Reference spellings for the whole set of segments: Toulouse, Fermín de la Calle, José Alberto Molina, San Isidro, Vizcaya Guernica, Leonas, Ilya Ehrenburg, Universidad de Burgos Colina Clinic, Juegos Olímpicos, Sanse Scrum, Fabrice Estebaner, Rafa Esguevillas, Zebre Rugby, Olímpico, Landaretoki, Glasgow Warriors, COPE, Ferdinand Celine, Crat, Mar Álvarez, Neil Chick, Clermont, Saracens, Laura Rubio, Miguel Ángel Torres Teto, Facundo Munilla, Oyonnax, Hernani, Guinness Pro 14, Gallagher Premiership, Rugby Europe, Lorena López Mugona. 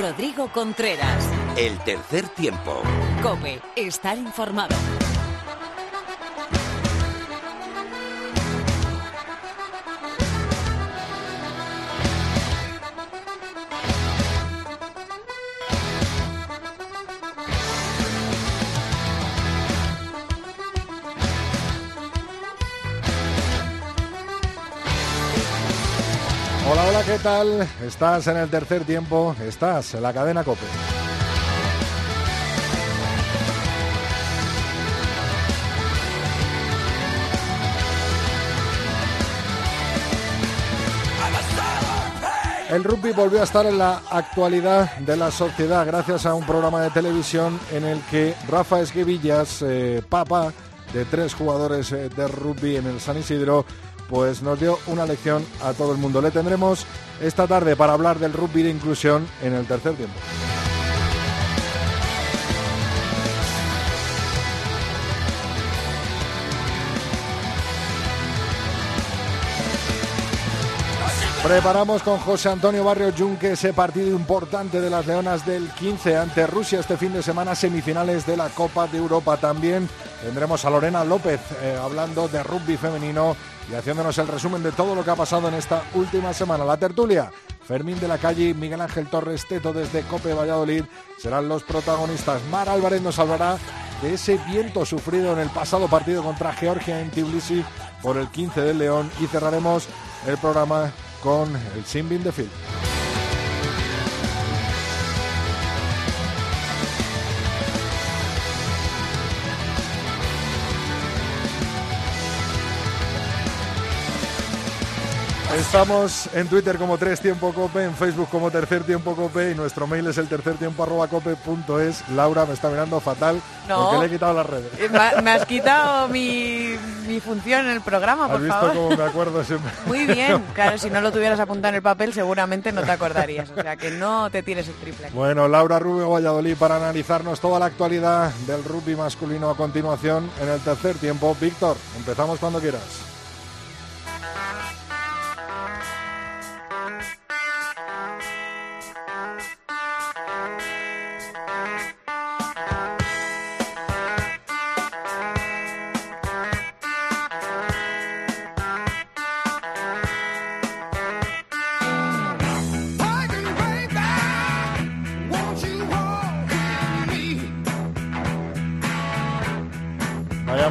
Rodrigo Contreras. El tercer tiempo. COPE, estar informado. Hola, hola, ¿qué tal? Estás en el tercer tiempo, estás en la cadena COPE. El rugby volvió a estar en la actualidad de la sociedad gracias a un programa de televisión en el que Rafa Esguevillas, papá de tres jugadores de rugby en el San Isidro, pues nos dio una lección a todo el mundo. Le tendremos esta tarde para hablar del rugby de inclusión en el tercer tiempo. Preparamos con José Antonio Barrio Junque ese partido importante de las Leonas del 15 ante Rusia este fin de semana, semifinales de la Copa de Europa. También tendremos a Lorena López hablando de rugby femenino y haciéndonos el resumen de todo lo que ha pasado en esta última semana. La tertulia, Fermín de la Calle y Miguel Ángel Torres Teto desde COPE Valladolid serán los protagonistas. Mar Álvarez nos hablará de ese viento sufrido en el pasado partido contra Georgia en Tbilisi por el 15 del León. Y cerraremos el programa con el Simbin de Phil. Estamos en Twitter como 3 Tiempo Cope, en Facebook como 3 Tiempo Cope y nuestro mail es el 3tiempo@cope.es. Laura me está mirando fatal, no, porque le he quitado las redes. Me has quitado mi función en el programa, por favor. ¿Has visto cómo me acuerdo siempre? Muy bien, claro, si no lo tuvieras apuntado en el papel seguramente no te acordarías, o sea que no te tires el triple. Bueno, Laura Rubio Valladolid para analizarnos toda la actualidad del rugby masculino a continuación en el tercer tiempo. Víctor, empezamos cuando quieras.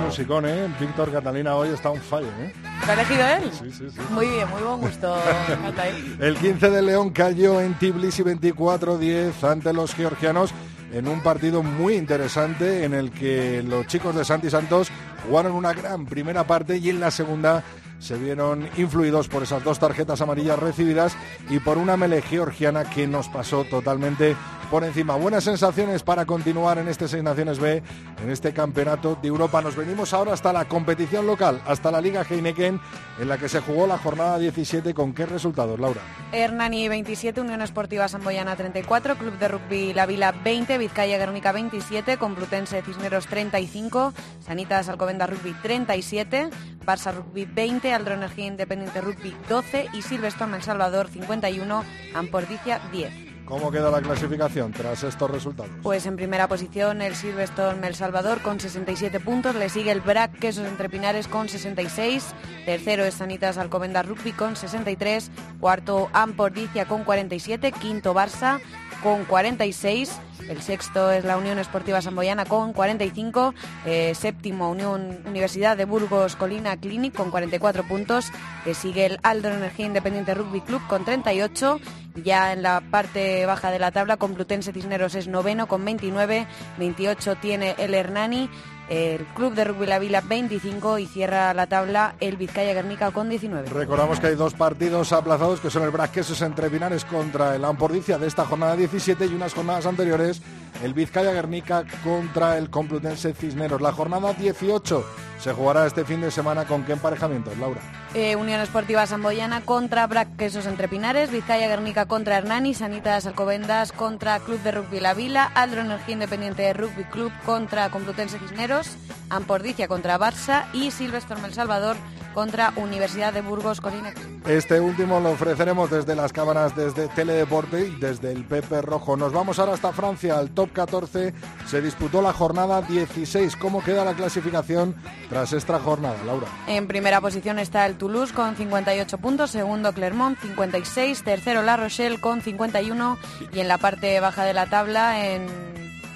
Musicón, ¿eh? Víctor Catalina hoy está on fire, ¿eh? ¿Lo ha elegido él? Sí. Muy bien, muy buen gusto, Catalina. El 15 de León cayó en Tbilisi 24-10 ante los georgianos en un partido muy interesante en el que los chicos de Santi Santos jugaron una gran primera parte y en la segunda se vieron influidos por esas dos tarjetas amarillas recibidas y por una melee georgiana que nos pasó totalmente por encima. Buenas sensaciones para continuar en este Seis Naciones B, en este campeonato de Europa. Nos venimos ahora hasta la competición local, hasta la Liga Heineken, en la que se jugó la jornada 17. ¿Con qué resultados, Laura? Hernani 27, Unión Esportiva Samboyana 34, Club de Rugby La Vila 20, Vizcaya Guernica 27, Complutense Cisneros 35, Sanitas Alcobendas Rugby 37, Barça Rugby 20, Aldro Energía Independiente Rugby 12 y Silverstone El Salvador 51, Ampordicia 10. ¿Cómo queda la clasificación tras estos resultados? Pues en primera posición el Silverstone El Salvador con 67 puntos, le sigue el Brack Quesos Entre Pinares con 66, tercero es Sanitas Alcobendas Rugby con 63, cuarto Ampordicia con 47, quinto Barça con 46, el sexto es la Unión Esportiva Samboyana con 45, séptimo Universidad de Burgos Colina Clinic con 44 puntos, le sigue el Aldro Energía Independiente Rugby Club con 38, ya en la parte baja de la tabla Complutense Cisneros es noveno con 29, 28 tiene el Hernani, el Club de Rugby La Vila 25 y cierra la tabla el Vizcaya Guernica con 19. Recordamos que hay dos partidos aplazados que son el Brack quesos entre Pinares contra el Ampordicia de esta jornada 17 y unas jornadas anteriores el Vizcaya Guernica contra el Complutense Cisneros. La jornada 18 se jugará este fin de semana. ¿Con qué emparejamientos, Laura? Unión Esportiva Samboyana contra Brack quesos entre Pinares, Vizcaya Guernica contra Hernani, Sanitas Alcobendas contra Club de Rugby La Vila, Aldro Energía Independiente de Rugby Club contra Complutense Cisneros, Ampordicia contra Barça y Silverstone El Salvador contra Universidad de Burgos Colina Clinic. Este último lo ofreceremos desde las cámaras, desde Teledeporte y desde el Pepe Rojo. Nos vamos ahora hasta Francia, al Top 14. Se disputó la jornada 16. ¿Cómo queda la clasificación tras esta jornada, Laura? En primera posición está el Toulouse con 58 puntos, segundo Clermont 56, tercero La Rochelle con 51 y en la parte baja de la tabla, en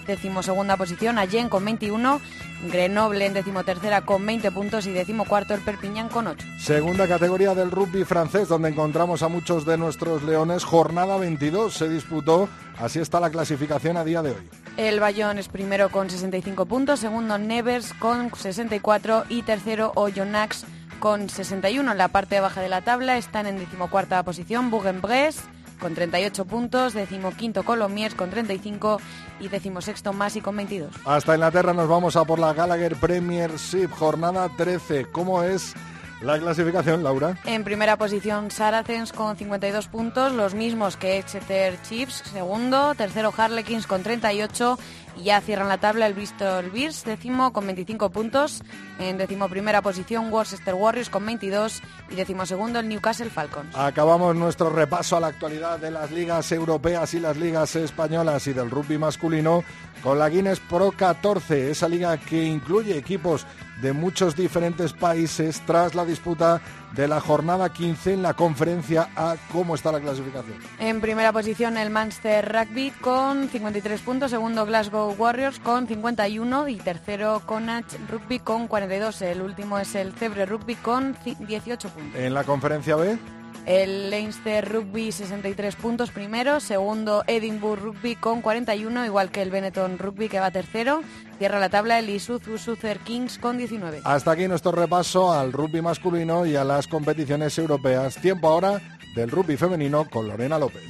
decimosegunda posición, Allen con 21, Grenoble en decimotercera con 20 puntos y decimocuarto el Perpiñán con 8. Segunda categoría del rugby francés, donde encontramos a muchos de nuestros leones. Jornada 22 se disputó, así está la clasificación a día de hoy. El Bayón es primero con 65 puntos, segundo Nevers con 64 y tercero Oyonnax con 61. En la parte baja de la tabla están en decimocuarta posición Bourg-en-Bresse con 38 puntos, decimoquinto Colomiers con 35 y decimosexto Massy con 22. Hasta Inglaterra nos vamos a por la Gallagher Premiership, jornada 13. ¿Cómo es la clasificación, Laura? En primera posición Saracens con 52 puntos, los mismos que Exeter Chiefs, segundo, tercero Harlequins con 38, y ya cierran la tabla el Bristol Bears, décimo con 25 puntos, en decimoprimera posición Worcester Warriors con 22 y decimosegundo el Newcastle Falcons. Acabamos nuestro repaso a la actualidad de las ligas europeas y las ligas españolas y del rugby masculino con la Guinness Pro 14, esa liga que incluye equipos de muchos diferentes países tras la disputa de la jornada 15 en la Conferencia A. ¿Cómo está la clasificación? En primera posición el Munster Rugby con 53 puntos, segundo Glasgow Warriors con 51 y tercero Connacht Rugby con 42. El último es el Zebre Rugby con 18 puntos. ¿En la Conferencia B? El Leinster Rugby 63 puntos primero, segundo Edinburgh Rugby con 41, igual que el Benetton Rugby que va tercero. Cierra la tabla el Isuzu Soccer Kings con 19. Hasta aquí nuestro repaso al rugby masculino y a las competiciones europeas. Tiempo ahora del rugby femenino con Lorena López.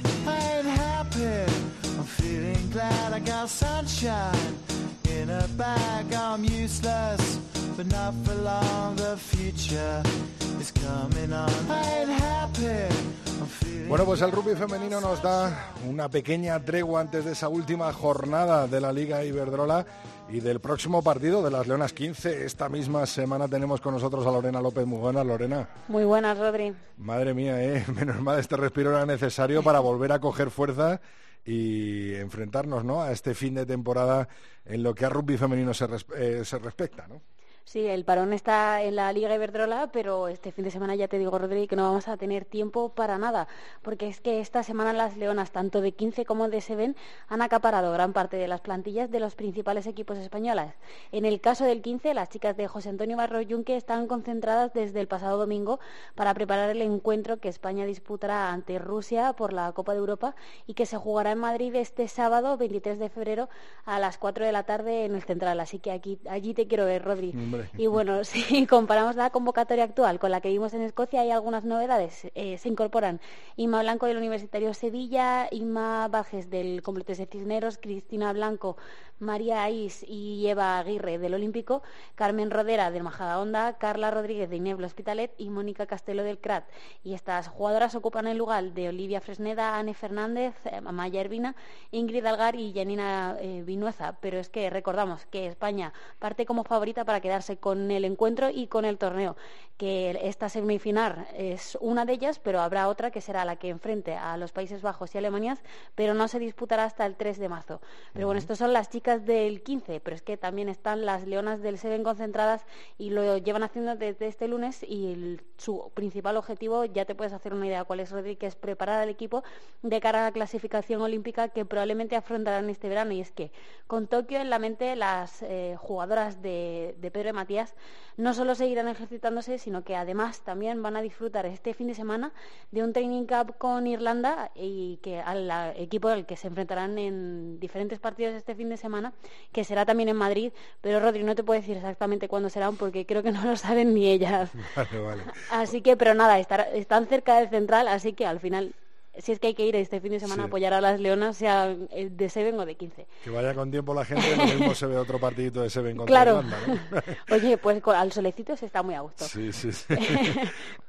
Bueno, pues el rugby femenino nos da una pequeña tregua antes de esa última jornada de la Liga Iberdrola y del próximo partido de las Leonas 15. Esta misma semana tenemos con nosotros a Lorena López Mugona. Lorena. Muy buenas, Rodri. Madre mía, menos mal este respiro era necesario para volver a coger fuerza y enfrentarnos, ¿no?, a este fin de temporada en lo que a rugby femenino se respecta, ¿no? Sí, el parón está en la Liga Iberdrola, pero este fin de semana ya te digo, Rodri, que no vamos a tener tiempo para nada, porque es que esta semana las leonas, tanto de 15 como de 7, han acaparado gran parte de las plantillas de los principales equipos españoles. En el caso del 15, las chicas de José Antonio Barrio Junque están concentradas desde el pasado domingo para preparar el encuentro que España disputará ante Rusia por la Copa de Europa y que se jugará en Madrid este sábado 23 de febrero a las 4 de la tarde en el Central. Así que allí te quiero ver, Rodri. Y bueno, si comparamos la convocatoria actual con la que vimos en Escocia, hay algunas novedades. Se incorporan Inma Blanco del Universitario Sevilla, Inma Bajes del Complutense Cisneros, Cristina Blanco, María Ais y Eva Aguirre del Olímpico, Carmen Rodera del Majadahonda, Carla Rodríguez de Inebla Hospitalet y Mónica Castelo del Crat. Y estas jugadoras ocupan el lugar de Olivia Fresneda, Anne Fernández, Amaya Hervina, Ingrid Algar y Janina Vinueza. Pero es que recordamos que España parte como favorita para quedarse con el encuentro y con el torneo, que esta semifinal es una de ellas, pero habrá otra que será la que enfrente a los Países Bajos y Alemania, pero no se disputará hasta el 3 de marzo. Pero bueno, estas son las chicas del 15, pero es que también están las leonas del 7 concentradas y lo llevan haciendo desde este lunes y su principal objetivo, ya te puedes hacer una idea cuál es, Rodríguez, es preparar al equipo de cara a la clasificación olímpica que probablemente afrontarán este verano. Y es que con Tokio en la mente, las jugadoras de Pedro Matías no solo seguirán ejercitándose, sino que además también van a disfrutar este fin de semana de un training camp con Irlanda y que al equipo al que se enfrentarán en diferentes partidos este fin de semana, que será también en Madrid, pero Rodri, no te puedo decir exactamente cuándo serán porque creo que no lo saben ni ellas. Vale. Así que, pero nada, están cerca del Central, así que al final, si es que hay que ir este fin de semana, sí, a apoyar a las leonas, sea de 7 o de 15. Que vaya con tiempo la gente, lo mismo se ve otro partidito de 7 contra Irlanda, ¿no? Oye, pues al solecito se está muy a gusto. Sí, sí, sí.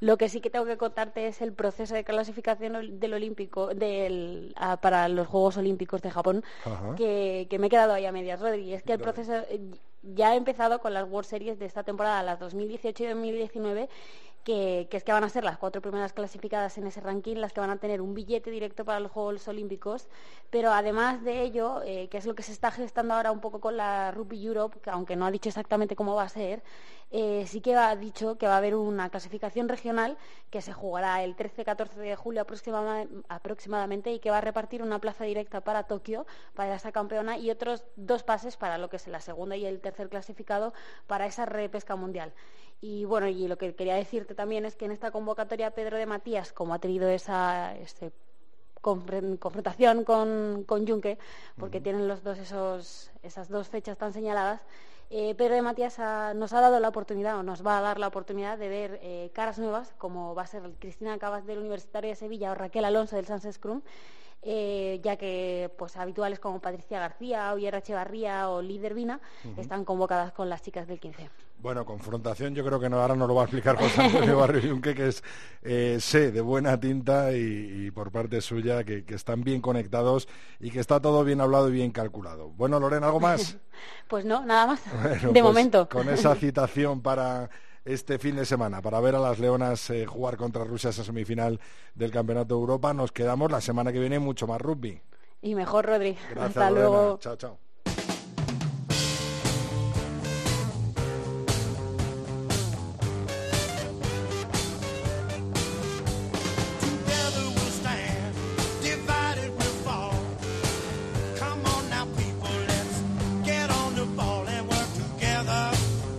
Lo que sí que tengo que contarte es el proceso de clasificación del Olímpico, para los Juegos Olímpicos de Japón, que me he quedado ahí a medias, Rodri. Es que el proceso ya ha empezado con las World Series de esta temporada, las 2018 y 2019, que es que van a ser las cuatro primeras clasificadas en ese ranking las que van a tener un billete directo para los Juegos Olímpicos, pero además de ello, que es lo que se está gestando ahora un poco con la Rugby Europe, que aunque no ha dicho exactamente cómo va a ser, sí que ha dicho que va a haber una clasificación regional que se jugará el 13-14 de julio aproximadamente y que va a repartir una plaza directa para Tokio, para esa campeona, y otros dos pases para lo que es la segunda y el tercer clasificado para esa repesca mundial. Y bueno, y lo que quería decirte también es que en esta convocatoria Pedro de Matías, como ha tenido esa confrontación con Junque, porque tienen los dos esas dos fechas tan señaladas, Pedro de Matías nos ha dado la oportunidad, o nos va a dar la oportunidad de ver caras nuevas, como va a ser Cristina Cabas del Universitario de Sevilla o Raquel Alonso del Sanse Scrum, ya que pues habituales como Patricia García, Oyer Echevarría o Liz Dervina están convocadas con las chicas del 15. Bueno, confrontación yo creo que no, ahora nos lo va a explicar José Antonio Barrio Junque, que es sé de buena tinta y por parte suya que están bien conectados y que está todo bien hablado y bien calculado. Bueno, Lorena, ¿algo más? Pues no, nada más, bueno, de momento. Con esa citación para este fin de semana, para ver a las leonas jugar contra Rusia esa semifinal del Campeonato de Europa, nos quedamos. La semana que viene mucho más rugby. Y mejor, Rodri. Gracias, hasta Lorena. Luego. Chao, chao.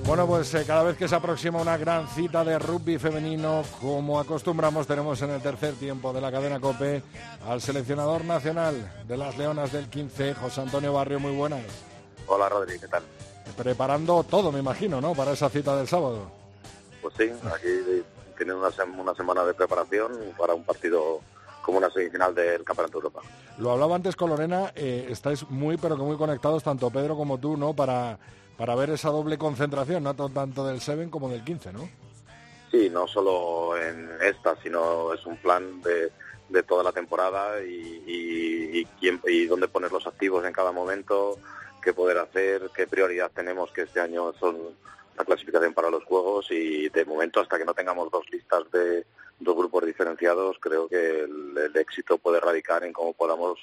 Bueno, pues cada vez que se aproxima una gran cita de rugby femenino, como acostumbramos, tenemos en el tercer tiempo de la cadena COPE al seleccionador nacional de las Leonas del 15, José Antonio Barrio, muy buenas. Hola, Rodri, ¿qué tal? Preparando todo, me imagino, ¿no?, para esa cita del sábado. Pues sí, aquí tienen una semana de preparación para un partido como una semifinal del Campeonato de Europa. Lo hablaba antes con Lorena, estáis muy, pero que muy conectados, tanto Pedro como tú, ¿no?, para ver esa doble concentración, ¿no?, tanto del 7 como del 15, ¿no? Sí, no solo en esta, sino es un plan de toda la temporada y dónde poner los activos en cada momento, qué poder hacer, qué prioridad tenemos, que este año son la clasificación para los Juegos, y de momento, hasta que no tengamos dos listas de dos grupos diferenciados, creo que el éxito puede radicar en cómo podamos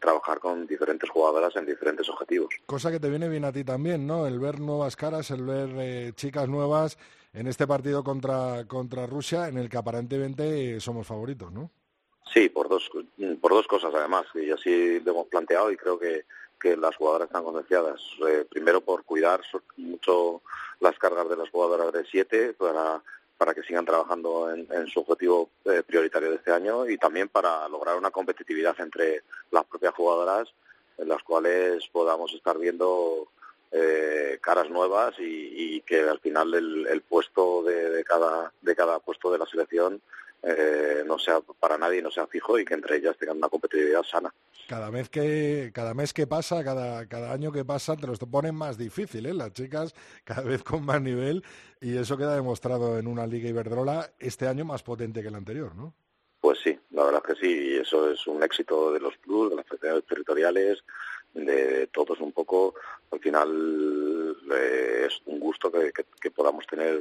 trabajar con diferentes jugadoras en diferentes objetivos. Cosa que te viene bien a ti también, ¿no? El ver nuevas caras, el ver chicas nuevas en este partido contra Rusia, en el que aparentemente somos favoritos, ¿no? Sí, por dos cosas además, y así lo hemos planteado, y creo que las jugadoras están concienciadas. Primero, por cuidar mucho las cargas de las jugadoras de 7 para que sigan trabajando en su objetivo prioritario de este año, y también para lograr una competitividad entre las propias jugadoras, en las cuales podamos estar viendo caras nuevas y que al final el puesto de cada puesto de la selección no sea para nadie, no sea fijo, y que entre ellas tengan una competitividad sana. Cada mes que pasa, cada año que pasa, te los ponen más difícil, ¿eh? Las chicas cada vez con más nivel, y eso queda demostrado en una Liga Iberdrola este año más potente que el anterior, ¿no? Pues sí, la verdad es que sí, y eso es un éxito de los clubes, de las federaciones territoriales, de todos un poco. Al final es un gusto que podamos tener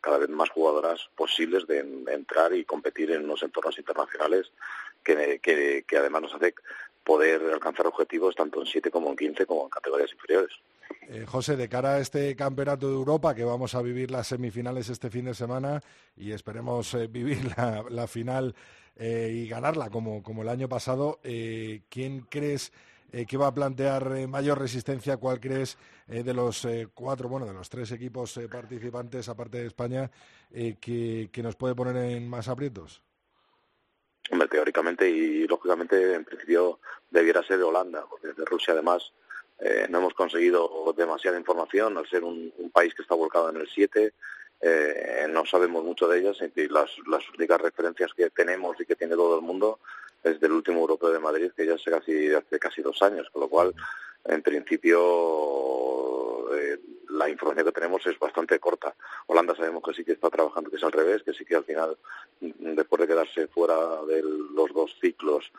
cada vez más jugadoras posibles de entrar y competir en unos entornos internacionales que además nos hace poder alcanzar objetivos tanto en 7 como en 15 como en categorías inferiores. José, de cara a este Campeonato de Europa, que vamos a vivir las semifinales este fin de semana y esperemos vivir la final y ganarla como el año pasado, ¿quién crees que va a plantear mayor resistencia? ¿Cuál crees de los tres equipos participantes, aparte de España, que nos puede poner en más aprietos? Hombre, teóricamente y lógicamente, en principio, debiera ser Holanda, porque desde Rusia, además, no hemos conseguido demasiada información, al ser un país que está volcado en el 7, no sabemos mucho de ellas, y las únicas referencias que tenemos y que tiene todo el mundo es del último europeo de Madrid, que ya hace casi 2 años, con lo cual, en principio, la información que tenemos es bastante corta. Holanda sabemos que sí que está trabajando, que es al revés, que sí que al final, después de quedarse fuera de los 2 ciclos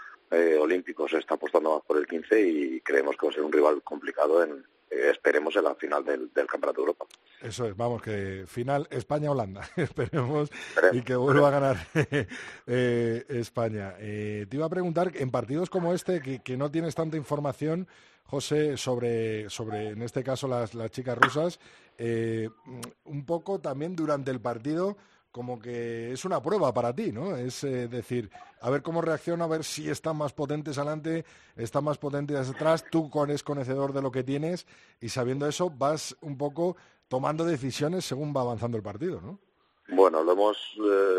olímpicos, se está apostando más por el 15, y creemos que va a ser un rival complicado en esperemos en la final del Campeonato de Europa. Eso es, vamos, que final España-Holanda, esperemos, y que vuelva a ganar España. Te iba a preguntar, en partidos como este, que no tienes tanta información, José, sobre en este caso, las chicas rusas, un poco también durante el partido, como que es una prueba para ti, ¿no? Es decir, a ver cómo reacciona, a ver si están más potentes adelante, están más potentes atrás, tú eres conocedor de lo que tienes y sabiendo eso vas un poco tomando decisiones según va avanzando el partido, ¿no? Bueno, lo hemos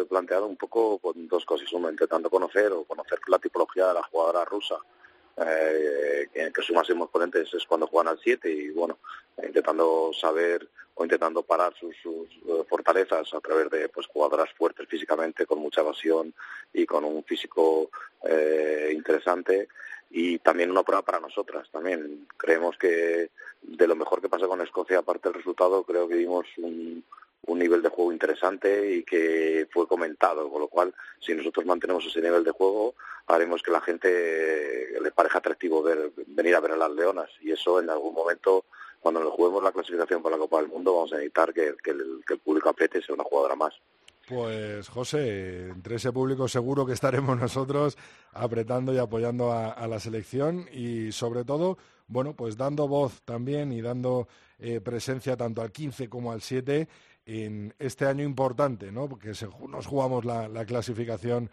planteado un poco con dos cosas, uno, intentando conocer la tipología de la jugadora rusa, que su máximo exponente es cuando juegan al 7 y bueno, intentando saber o intentando parar sus fortalezas a través de jugadoras fuertes físicamente, con mucha evasión y con un físico interesante, y también una prueba para nosotras. También creemos que de lo mejor que pasa con Escocia, aparte del resultado, creo que dimos un nivel de juego interesante y que fue comentado, con lo cual si nosotros mantenemos ese nivel de juego haremos que la gente le parezca atractivo venir a ver a las Leonas, y eso en algún momento, cuando nos juguemos la clasificación para la Copa del Mundo, vamos a necesitar que el público apriete y sea una jugadora más. Pues José, entre ese público seguro que estaremos nosotros apretando y apoyando a la selección, y sobre todo, bueno, pues dando voz también y dando presencia tanto al 15 como al 7 en este año importante, ¿no? Porque nos jugamos la clasificación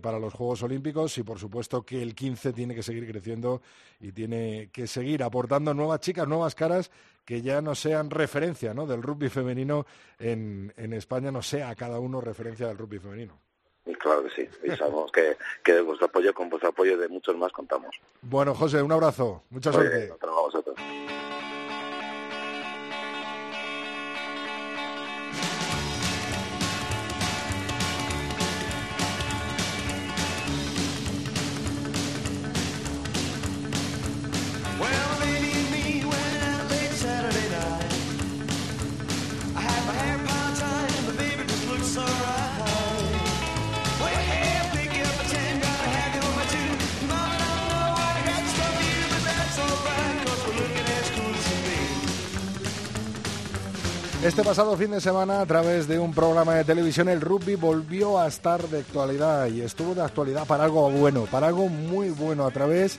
para los Juegos Olímpicos, y por supuesto que el 15 tiene que seguir creciendo y tiene que seguir aportando nuevas chicas, nuevas caras que ya no sean referencia, ¿no?, del rugby femenino en España, no sea cada uno referencia del rugby femenino. Claro que sí, y sabemos que de vuestro apoyo, con vuestro apoyo de muchos más, contamos. Bueno, José, un abrazo, mucha suerte. Nos vemos a vosotros. Este pasado fin de semana, a través de un programa de televisión, el rugby volvió a estar de actualidad, y estuvo de actualidad para algo bueno, para algo muy bueno, a través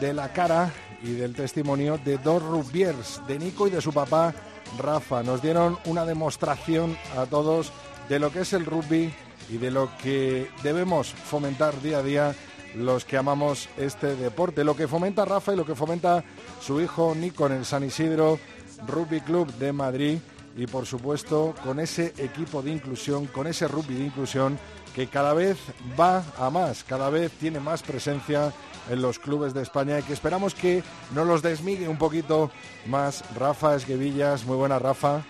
de la cara y del testimonio de dos rugbyers, de Nico y de su papá, Rafa. Nos dieron una demostración a todos de lo que es el rugby y de lo que debemos fomentar día a día los que amamos este deporte. Lo que fomenta Rafa y lo que fomenta su hijo Nico en el San Isidro Rugby Club de Madrid. Y por supuesto con ese equipo de inclusión, con ese rugby de inclusión que cada vez va a más, cada vez tiene más presencia en los clubes de España, y que esperamos que nos los desmigue un poquito más Rafa Esguevillas. Muy buena, Rafa.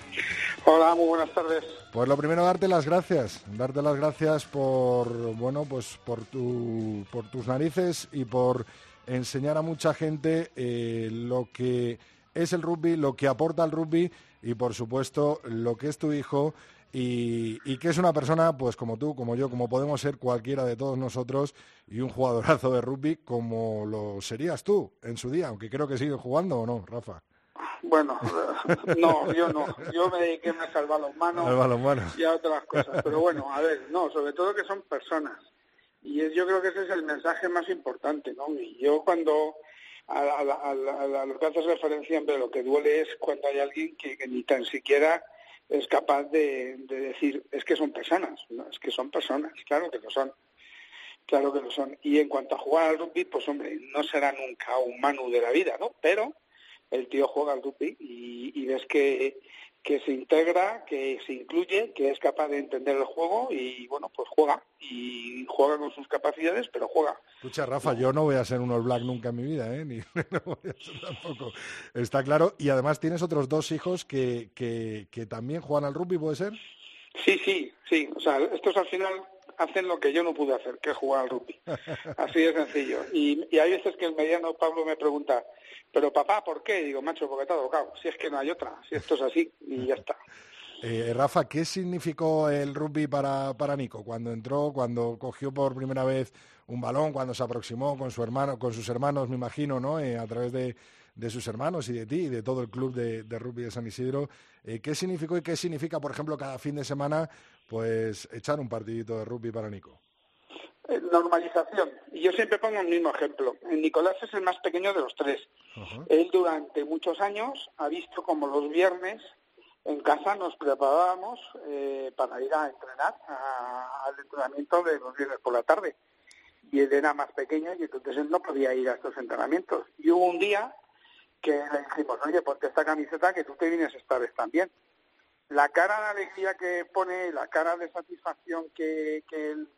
Hola, muy buenas tardes. Pues lo primero, darte las gracias por, bueno, pues por tus narices y por enseñar a mucha gente lo que es el rugby, lo que aporta el rugby y, por supuesto, lo que es tu hijo y que es una persona, pues como tú, como yo, como podemos ser cualquiera de todos nosotros, y un jugadorazo de rugby como lo serías tú en su día, aunque creo que sigues jugando, ¿o no, Rafa? Bueno, no, yo no. Yo me dediqué más al balonmano y a otras cosas. Pero bueno, a ver, no, sobre todo que son personas. Y yo creo que ese es el mensaje más importante, ¿no? Y yo cuando... A lo que haces referencia, hombre, lo que duele es cuando hay alguien que ni tan siquiera es capaz de decir, es que son personas, ¿no? Es que son personas, claro que lo son. Y en cuanto a jugar al rugby, pues hombre, no será nunca un Manu de la vida, ¿no? Pero el tío juega al rugby y ves que se integra, que se incluye, que es capaz de entender el juego y, bueno, pues juega. Y juega con sus capacidades, pero juega. Escucha, Rafa, yo no voy a ser un All Black nunca en mi vida, ¿eh? Ni no voy a ser tampoco. Está claro. Y además tienes otros dos hijos que también juegan al rugby, ¿puede ser? Sí. O sea, estos al final hacen lo que yo no pude hacer, que es jugar al rugby. Así de sencillo. Y hay veces que el mediano Pablo me pregunta, pero papá, ¿por qué? Y digo, macho, porque te ha tocado. Si es que no hay otra, si esto es así, y ya está. Rafa, ¿qué significó el rugby para Nico? Cuando entró, cuando cogió por primera vez un balón, cuando se aproximó con sus hermanos, me imagino, ¿no? A través de, de sus hermanos y de ti y de todo el club de rugby de San Isidro. ¿Qué significó y qué significa, por ejemplo, cada fin de semana, pues echar un partidito de rugby para Nico? Normalización. Y yo siempre pongo el mismo ejemplo. Nicolás es el más pequeño de los tres. Uh-huh. Él durante muchos años ha visto como los viernes en casa nos preparábamos para ir a entrenar, al entrenamiento de los viernes por la tarde. Y él era más pequeño y entonces él no podía ir a estos entrenamientos. Y hubo un día que le dijimos, oye, ponte esta camiseta que tú te vienes esta vez también. La cara de alegría que pone, la cara de satisfacción que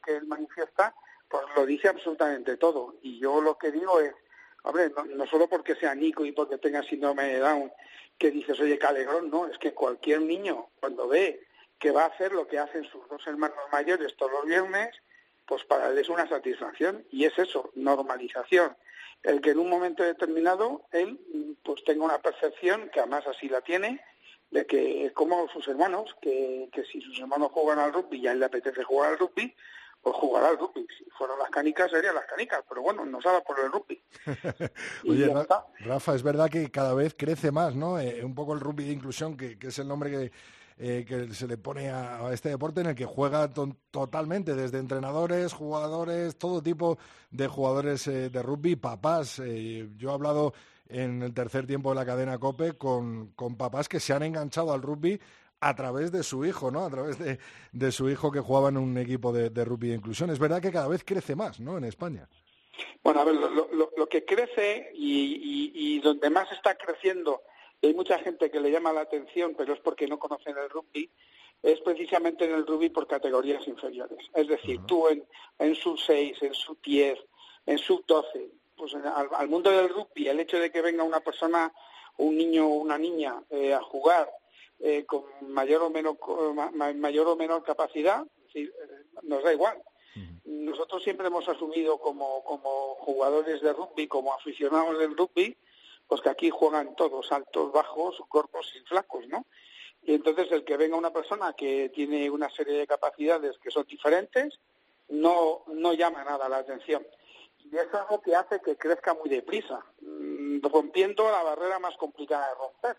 él manifiesta, pues lo dice absolutamente todo. Y yo lo que digo es, hombre, no solo porque sea Nico y porque tenga síndrome de Down, que dices, oye, qué alegrón, no, es que cualquier niño, cuando ve que va a hacer lo que hacen sus dos hermanos mayores todos los viernes, pues para él es una satisfacción. Y es eso, normalización. El que en un momento determinado él pues tenga una percepción, que además así la tiene, de que es como sus hermanos, que si sus hermanos juegan al rugby y a él le apetece jugar al rugby, pues jugará al rugby. Si fueron las canicas, serían las canicas, pero bueno, no sabe por el rugby. Oye, Rafa, es verdad que cada vez crece más, ¿no? Un poco el rugby de inclusión, que es el nombre que se le pone a este deporte, en el que juega totalmente, desde entrenadores, jugadores, todo tipo de jugadores de rugby, papás. Yo he hablado en el tercer tiempo de la cadena COPE con papás que se han enganchado al rugby a través de su hijo, ¿no? A través de su hijo que jugaba en un equipo de rugby de inclusión. Es verdad que cada vez crece más, ¿no?, en España. Bueno, a ver, lo que crece y donde más está creciendo, y hay mucha gente que le llama la atención, pero es porque no conocen el rugby, es precisamente en el rugby por categorías inferiores. Es decir, uh-huh, tú en sub-6, en sub-10, en sub-12, pues al mundo del rugby, el hecho de que venga una persona, un niño o una niña a jugar con mayor o menor capacidad, es decir, nos da igual. Nosotros siempre hemos asumido como jugadores de rugby, como aficionados del rugby, pues que aquí juegan todos, altos, bajos, cortos y flacos, ¿no? Y entonces el que venga una persona que tiene una serie de capacidades que son diferentes, no llama nada la atención. Y eso es lo que hace que crezca muy deprisa, rompiendo la barrera más complicada de romper,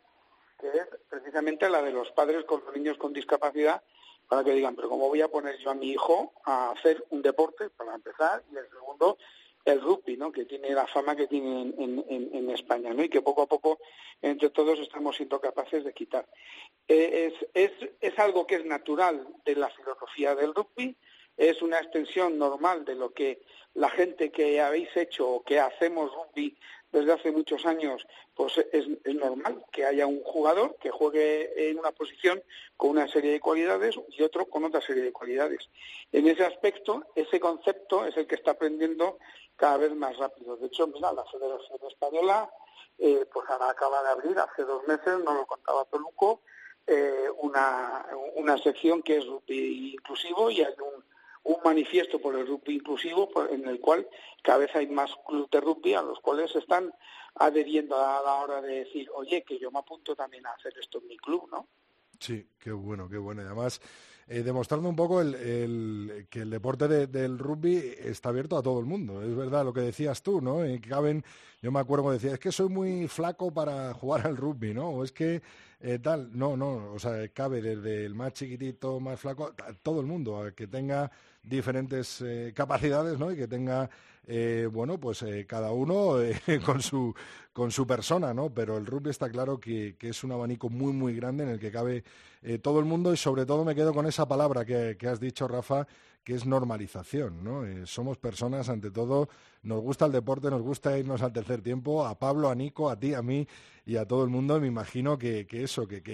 que es precisamente la de los padres con los niños con discapacidad, para que digan, pero ¿cómo voy a poner yo a mi hijo a hacer un deporte, para empezar? Y el segundo, el rugby, ¿no?, que tiene la fama que tiene en España, ¿no?, y que poco a poco entre todos estamos siendo capaces de quitar. Es algo que es natural de la filosofía del rugby, es una extensión normal de lo que la gente que habéis hecho o que hacemos rugby desde hace muchos años, pues es normal que haya un jugador que juegue en una posición con una serie de cualidades y otro con otra serie de cualidades. En ese aspecto, ese concepto es el que está aprendiendo cada vez más rápido. De hecho, mira, la Federación Española pues ahora acaba de abrir, hace 2 meses, no lo contaba Peluco, una sección que es rugby inclusivo, y hay un manifiesto por el rugby inclusivo, en el cual cada vez hay más clubes de rugby a los cuales se están adheriendo a la hora de decir, oye, que yo me apunto también a hacer esto en mi club, ¿no? Sí, qué bueno. Y además, demostrando un poco que el deporte del rugby está abierto a todo el mundo. Es verdad lo que decías tú, ¿no? Yo me acuerdo que decía, es que soy muy flaco para jugar al rugby, ¿no? O es que tal. No, o sea, cabe desde el más chiquitito, más flaco, a todo el mundo, a que tenga diferentes capacidades, ¿no? Y que tenga, cada uno con su persona, ¿no? Pero el rugby está claro que es un abanico muy, muy grande en el que cabe todo el mundo, y sobre todo me quedo con esa palabra que has dicho, Rafa, que es normalización, ¿no? Somos personas, ante todo, nos gusta el deporte, nos gusta irnos al tercer tiempo, a Pablo, a Nico, a ti, a mí y a todo el mundo. Me imagino que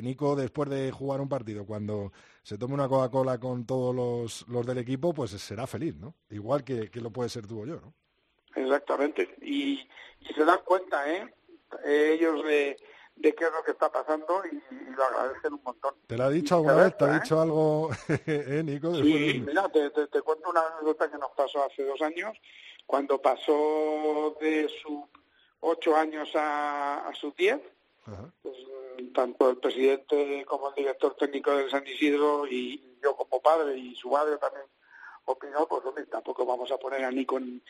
Nico, después de jugar un partido, cuando se tome una Coca-Cola con todos los del equipo, pues será feliz, ¿no? Igual que lo puede ser tú o yo, ¿no? Exactamente. Y se dan cuenta, ellos de qué es lo que está pasando, y lo agradecen un montón. ¿Te lo ha dicho alguna vez? ¿Te ha dicho algo, Nico? Sí, mira, te cuento una anécdota que nos pasó hace 2 años, cuando pasó de sus 8 años a sus 10. Pues, tanto el presidente como el director técnico del San Isidro, y yo como padre, y su madre también opinó, pues hombre, tampoco vamos a poner a Nico en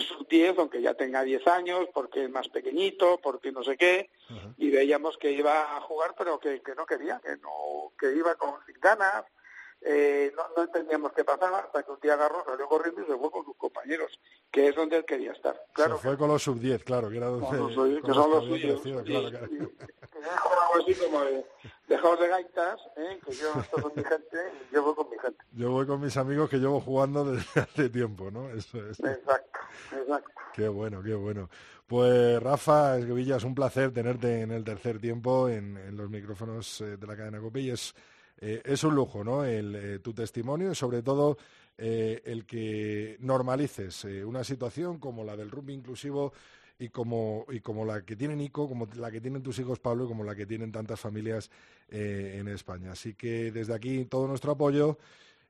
sub-10, aunque ya tenga 10 años, porque es más pequeñito, porque no sé qué, y veíamos que iba a jugar, pero que no quería, que iba con ganas, no entendíamos qué pasaba, hasta que un día agarró, salió corriendo y se fue con sus compañeros, que es donde él quería estar. Claro, se fue con los sub-10, claro, que era donde... Que son los suyos. Así como dejaos de gaitas, que yo estoy con mi gente, yo voy con mi gente. Yo voy con mis amigos que llevo jugando desde hace tiempo, ¿no? Eso es. Exacto, exacto. Qué bueno, qué bueno. Pues Rafa Esguevillas, un placer tenerte en el tercer tiempo en los micrófonos de la cadena COPE, y es un lujo, ¿no? Tu testimonio y sobre todo el que normalices una situación como la del rugby inclusivo. Y como la que tiene Nico, como la que tienen tus hijos Pablo y como la que tienen tantas familias en España. Así que desde aquí todo nuestro apoyo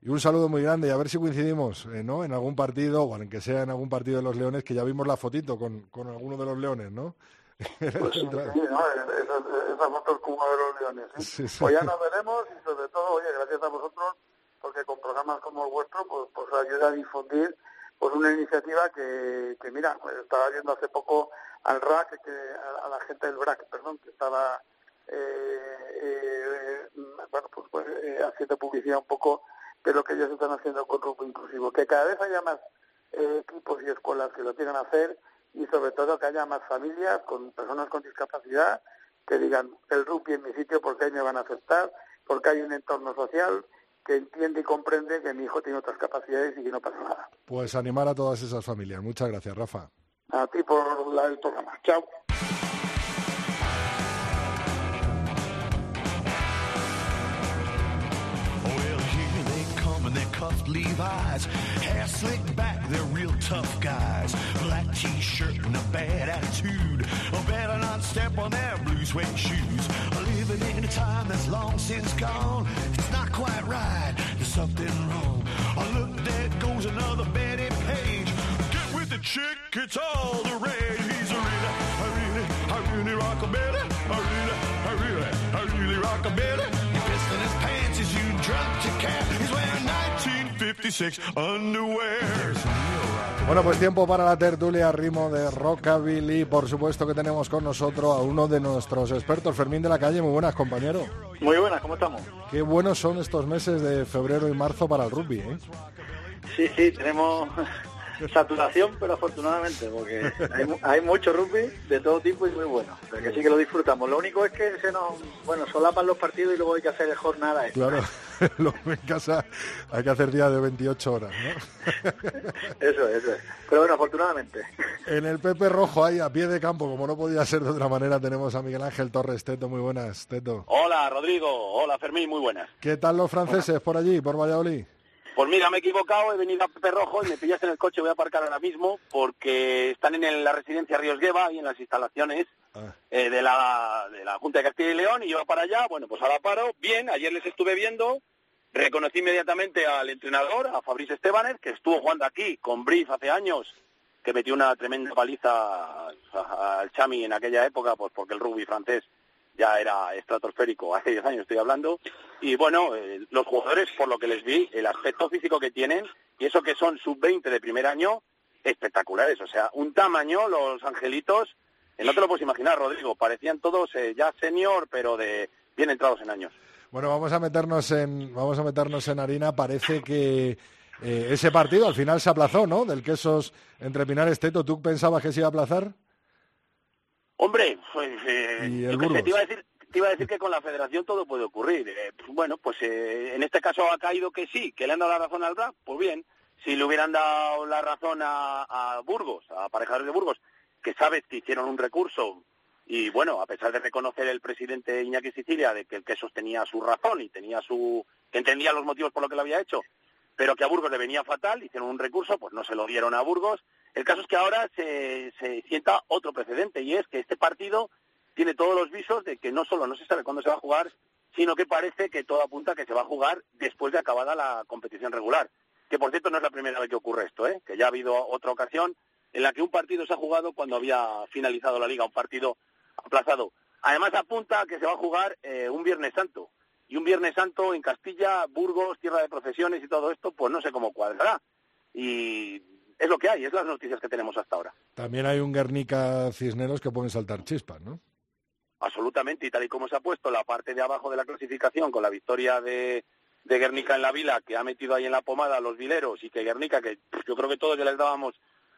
y un saludo muy grande. Y a ver si coincidimos ¿no? en algún partido, o aunque sea en algún partido de los Leones, que ya vimos la fotito con alguno de los Leones, ¿no? Pues sí, no, esa foto es como de los Leones. ¿Sí? Sí. Pues ya nos veremos y sobre todo, oye, gracias a vosotros, porque con programas como el vuestro, pues ayuda a difundir por una iniciativa que mira, estaba viendo hace poco al RAC, a la gente del Brack, perdón, que estaba haciendo publicidad un poco de lo que ellos están haciendo con Rugby Inclusivo, que cada vez haya más equipos y escuelas que lo quieran hacer y sobre todo que haya más familias con personas con discapacidad que digan el rugby en mi sitio porque ahí me van a aceptar, porque hay un entorno social que entiende y comprende que mi hijo tiene otras capacidades y que no pasa nada. Pues animar a todas esas familias. Muchas gracias, Rafa. A ti por el programa. Chao. Bueno, pues tiempo para la tertulia Ritmo de Rockabilly. Por supuesto que tenemos con nosotros a uno de nuestros expertos, Fermín de la Calle. Muy buenas, compañero. Muy buenas, ¿cómo estamos? Qué buenos son estos meses de febrero y marzo para el rugby, ¿eh? Sí, sí, tenemos saturación, pero afortunadamente, porque hay mucho rugby de todo tipo y muy bueno. O sea, que sí que lo disfrutamos. Lo único es que se nos solapan los partidos y luego hay que hacer jornada extra. Claro. En casa hay que hacer día de 28 horas, ¿no? Eso es. Pero bueno, afortunadamente. En el Pepe Rojo, ahí a pie de campo, como no podía ser de otra manera, tenemos a Miguel Ángel Torres. Teto, muy buenas, Teto. Hola, Rodrigo. Hola, Fermín, muy buenas. ¿Qué tal los franceses por allí, por Valladolid? Pues mira, me he equivocado, he venido a Pepe Rojo y me pillas en el coche, voy a aparcar ahora mismo, porque están en la residencia Ríos Gueva y en las instalaciones de la Junta de Castilla y León, y yo para allá, bueno, pues ahora paro. Bien, ayer les estuve viendo. Reconocí inmediatamente al entrenador, a Fabrice Estebaner, que estuvo jugando aquí con Brief hace años, que metió una tremenda paliza al Chami en aquella época, pues porque el rugby francés ya era estratosférico, hace 10 años estoy hablando. Y bueno, los jugadores, por lo que les vi, el aspecto físico que tienen, y eso que son sub-20 de primer año, espectaculares. O sea, un tamaño, los angelitos, no te lo puedes imaginar, Rodrigo, parecían todos ya senior, pero de bien entrados en años. Bueno, vamos a meternos en harina. Parece que ese partido al final se aplazó, ¿no? Del quesos entre pinares. Teto, ¿tú pensabas que se iba a aplazar? Hombre, ¿y el Burgos? Te iba a decir que con la federación todo puede ocurrir. En este caso ha caído que sí, que le han dado la razón al Brack, pues bien. Si le hubieran dado la razón a Burgos, a Aparejadores de Burgos, que sabes que hicieron un recurso. Y bueno, a pesar de reconocer el presidente Iñaki Sicilia de que el quesos tenía su razón y que entendía los motivos por lo que lo había hecho, pero que a Burgos le venía fatal, hicieron un recurso, pues no se lo dieron a Burgos. El caso es que ahora se sienta otro precedente, y es que este partido tiene todos los visos de que no solo no se sabe cuándo se va a jugar, sino que parece que todo apunta a que se va a jugar después de acabada la competición regular. Que por cierto no es la primera vez que ocurre esto, que ya ha habido otra ocasión en la que un partido se ha jugado cuando había finalizado la liga, un partido aplazado. Además apunta a que se va a jugar un Viernes Santo. y un Viernes Santo en Castilla, Burgos, tierra de procesiones y todo esto, pues no sé cómo cuadrará. Y es lo que hay, es las noticias que tenemos hasta ahora. También hay un Guernica-Cisneros que pueden saltar chispas, ¿no? Absolutamente, y tal y como se ha puesto la parte de abajo de la clasificación con la victoria de Guernica en La Vila, que ha metido ahí en la pomada a los vileros, y que Guernica, que yo creo que todos ya les dábamos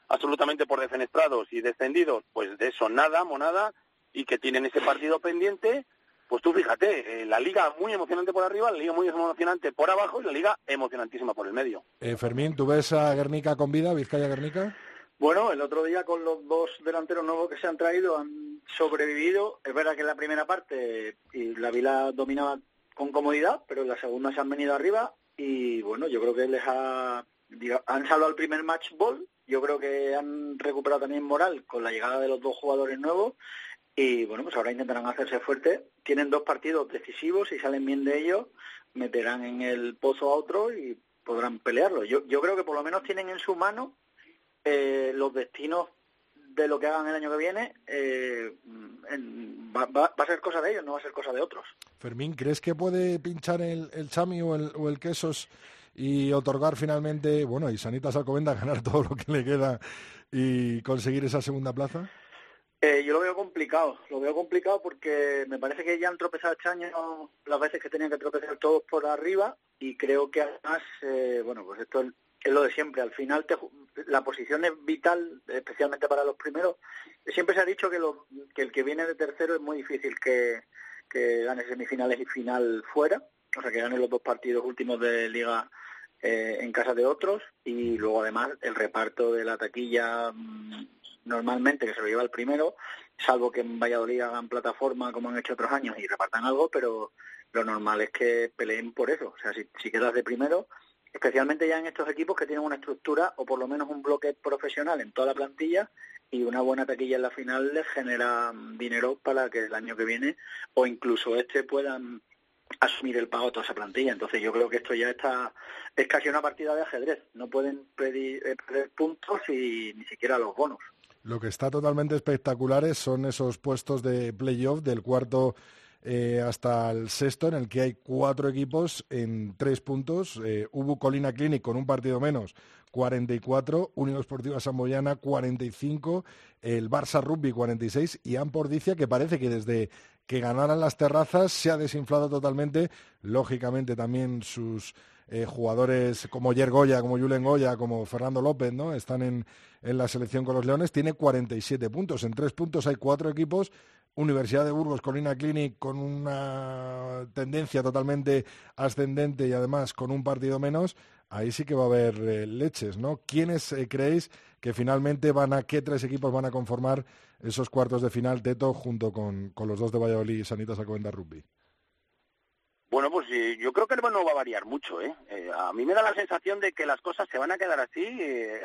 absolutamente por defenestrados y descendidos, pues de eso nada, monada, y que tienen ese partido pendiente, pues tú fíjate, la liga muy emocionante por arriba, la liga muy emocionante por abajo y la liga emocionantísima por el medio. Fermín, ¿tú ves a Guernica con vida, Vizcaya Guernica? Bueno, el otro día con los dos delanteros nuevos que se han traído han sobrevivido. Es verdad que en la primera parte la Vila dominaba con comodidad, pero en la segunda se han venido arriba y bueno, yo creo que han salvado el primer match ball. Yo creo que han recuperado también moral con la llegada de los dos jugadores nuevos y bueno, pues ahora intentarán hacerse fuertes. Tienen dos partidos decisivos, si salen bien de ellos, meterán en el pozo a otro y podrán pelearlo. Yo creo que por lo menos tienen en su mano los destinos de lo que hagan el año que viene. Va a ser cosa de ellos, no va a ser cosa de otros. Fermín, ¿crees que puede pinchar el Chami o el Quesos y otorgar finalmente, bueno, y Sanitas Alcobendas ganar todo lo que le queda y conseguir esa segunda plaza? Yo lo veo complicado porque me parece que ya han tropezado este año las veces que tenían que tropezar todos por arriba y creo que además, bueno, pues esto es lo de siempre. Al final la posición es vital, especialmente para los primeros. Siempre se ha dicho que el que viene de tercero es muy difícil que gane semifinales y final fuera, o sea, que ganen los dos partidos últimos de liga en casa de otros, y luego además el reparto de la taquilla normalmente que se lo lleva el primero, salvo que en Valladolid hagan plataforma como han hecho otros años y repartan algo, pero lo normal es que peleen por eso. O sea, si quedas de primero, especialmente ya en estos equipos que tienen una estructura o por lo menos un bloque profesional en toda la plantilla, y una buena taquilla en la final les genera dinero para que el año que viene o incluso este puedan asumir el pago a toda esa plantilla. Entonces yo creo que esto ya es casi una partida de ajedrez. No pueden pedir puntos y ni siquiera los bonos. Lo que está totalmente espectacular son esos puestos de playoff del cuarto hasta el sexto, en el que hay 4 equipos en 3 puntos. Ubu Colina Clinic con un partido menos, 44, Unión Esportiva Samboyana, 45, el Barça Rugby, 46, y Ampordicia, que parece que desde que ganaran las terrazas se ha desinflado totalmente. Lógicamente también sus jugadores como Yergoya, como Julen Goya, como Fernando López, ¿no?, están en la selección con los Leones. Tiene 47 puntos. En 3 puntos hay 4 equipos. Universidad de Burgos Colina Clinic con una tendencia totalmente ascendente y además con un partido menos. Ahí sí que va a haber leches, ¿no? ¿Quiénes creéis que finalmente qué 3 equipos van a conformar esos cuartos de final, Teto, junto con los dos de Valladolid y Sanitas Alcobendas Rugby? Bueno, pues yo creo que no va a variar mucho, ¿eh? A mí me da la sensación de que las cosas se van a quedar así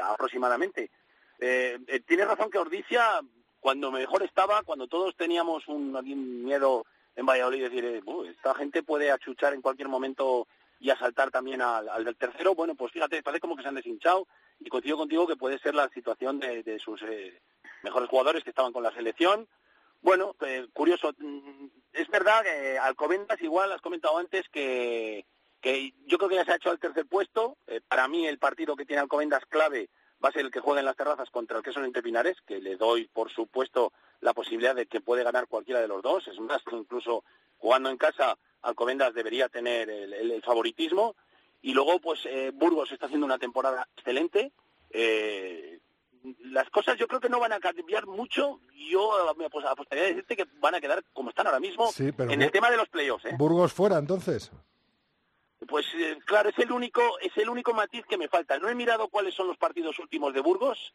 aproximadamente. Tiene razón que Ordicia, cuando mejor estaba, cuando todos teníamos un miedo en Valladolid, decir, esta gente puede achuchar en cualquier momento y asaltar también al del tercero. Bueno, pues fíjate, parece como que se han deshinchado, y coincido contigo que puede ser la situación de sus mejores jugadores que estaban con la selección. Bueno, curioso, es verdad que Alcobendas, igual has comentado antes, que yo creo que ya se ha hecho al tercer puesto. Para mí el partido que tiene Alcobendas clave va a ser el que juegue en las terrazas contra el Quesos entre Pinares, que le doy, por supuesto, la posibilidad de que puede ganar cualquiera de los dos. Es más, incluso jugando en casa, Alcobendas debería tener el favoritismo. Y luego, pues, Burgos está haciendo una temporada excelente. Las cosas yo creo que no van a cambiar mucho. Yo me apostaría a decirte que van a quedar como están ahora mismo, sí, pero en el tema de los playoffs, ¿eh? Burgos fuera, entonces. Pues claro, es el único matiz que me falta. No he mirado cuáles son los partidos últimos de Burgos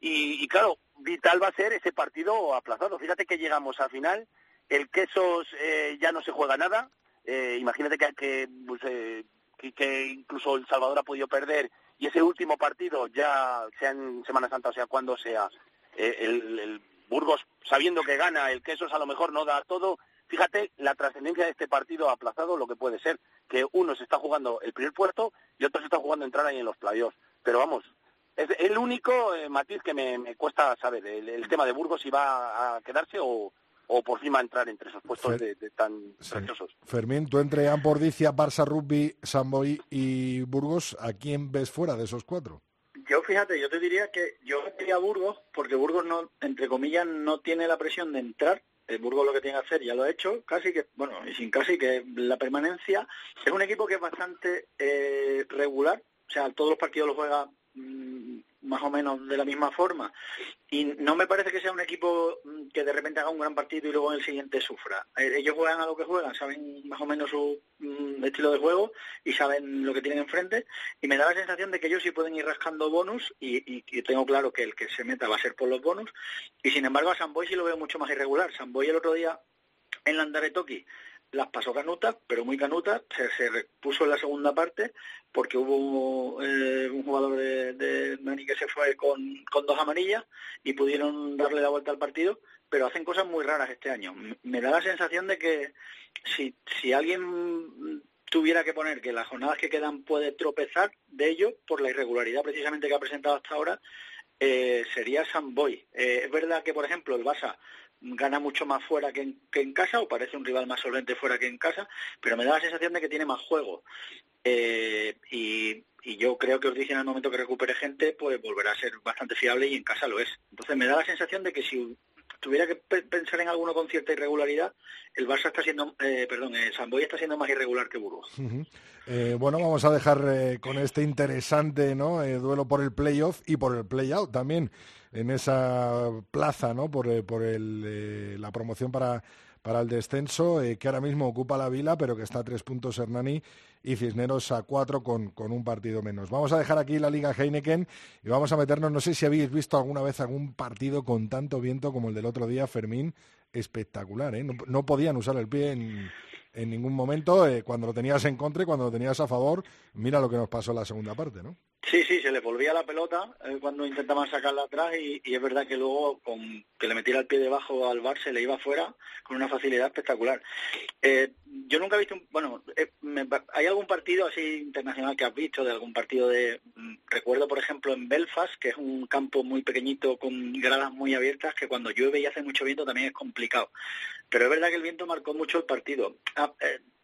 y claro, vital va a ser ese partido aplazado. Fíjate que llegamos al final, el Quesos ya no se juega nada. Imagínate que incluso El Salvador ha podido perder y ese último partido, ya sea en Semana Santa, o sea cuando sea, el Burgos, sabiendo que gana, el Quesos a lo mejor no da todo. Fíjate la trascendencia de este partido aplazado, lo que puede ser, que uno se está jugando el primer puesto y otro se está jugando entrar ahí en los playoffs. Pero vamos, es el único matiz que me cuesta saber, el tema de Burgos, si va a quedarse o o por encima entrar entre esos puestos tan preciosos. Fermín, tú entre Ampordicia, Barça Rugby, Samboy y Burgos, ¿a quién ves fuera de esos cuatro? Yo, fíjate, yo te diría que yo metería a Burgos, porque Burgos no, entre comillas, no tiene la presión de entrar. El Burgos lo que tiene que hacer ya lo ha hecho, casi que, bueno, y sin casi, que la permanencia. Es un equipo que es bastante regular, o sea, todos los partidos los juega más o menos de la misma forma, y no me parece que sea un equipo que de repente haga un gran partido y luego en el siguiente sufra. Ellos juegan a lo que juegan, saben más o menos su estilo de juego y saben lo que tienen enfrente, y me da la sensación de que ellos sí pueden ir rascando bonus, y tengo claro que el que se meta va a ser por los bonus, y sin embargo a Samboy sí lo veo mucho más irregular. Samboy el otro día en Landaretoki las pasó canutas, pero muy canutas, se repuso en la segunda parte porque hubo un jugador de Nani que se fue con dos amarillas y pudieron darle la vuelta al partido, pero hacen cosas muy raras este año. Me da la sensación de que si alguien tuviera que poner que las jornadas que quedan puede tropezar de ello por la irregularidad precisamente que ha presentado hasta ahora, sería Samboy. Es verdad que, por ejemplo, el Barça gana mucho más fuera que en casa, o parece un rival más solvente fuera que en casa, pero me da la sensación de que tiene más juego. Y yo creo que os dije, en el momento que recupere gente, pues volverá a ser bastante fiable, y en casa lo es. Entonces me da la sensación de que si tuviera que pensar en alguno con cierta irregularidad, el Barça está siendo, Samboy está siendo más irregular que Burgos. Uh-huh. Bueno, vamos a dejar con este interesante, ¿no?, duelo por el play-off y por el play-out también, en esa plaza, ¿no?, por la promoción para el descenso, que ahora mismo ocupa La Vila, pero que está a 3 puntos Hernani, y Cisneros a 4 con un partido menos. Vamos a dejar aquí la Liga Heineken y vamos a meternos, no sé si habéis visto alguna vez algún partido con tanto viento como el del otro día, Fermín, espectacular, ¿eh? No podían usar el pie en ningún momento, cuando lo tenías en contra y cuando lo tenías a favor. Mira lo que nos pasó en la segunda parte, ¿no? Sí, se le volvía la pelota cuando intentaban sacarla atrás, y es verdad que luego, con que le metiera el pie debajo al Bar, se le iba fuera con una facilidad espectacular. Yo nunca he visto ¿hay algún partido así internacional que has visto, de algún partido de...? Recuerdo, por ejemplo, en Belfast, que es un campo muy pequeñito con gradas muy abiertas, que cuando llueve y hace mucho viento también es complicado. Pero es verdad que el viento marcó mucho el partido.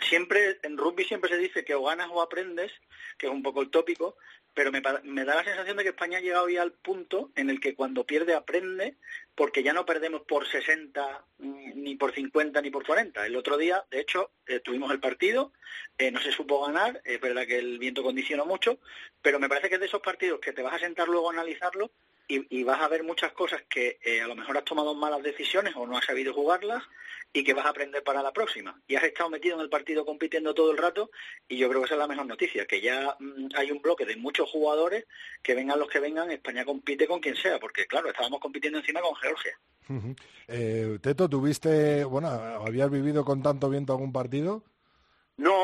Siempre en rugby se dice que o ganas o aprendes, que es un poco el tópico, pero me da la sensación de que España ha llegado ya al punto en el que cuando pierde aprende, porque ya no perdemos por 60, ni por 50, ni por 40. El otro día, de hecho, tuvimos el partido, no se supo ganar, es verdad que el viento condicionó mucho, pero me parece que es de esos partidos que te vas a sentar luego a analizarlo, y vas a ver muchas cosas que a lo mejor has tomado malas decisiones o no has sabido jugarlas, y que vas a aprender para la próxima. Y has estado metido en el partido compitiendo todo el rato, y yo creo que esa es la mejor noticia, que ya hay un bloque de muchos jugadores que vengan los que vengan, España compite con quien sea, porque claro, estábamos compitiendo encima con Georgia. Uh-huh. Teto, ¿habías vivido con tanto viento algún partido? No,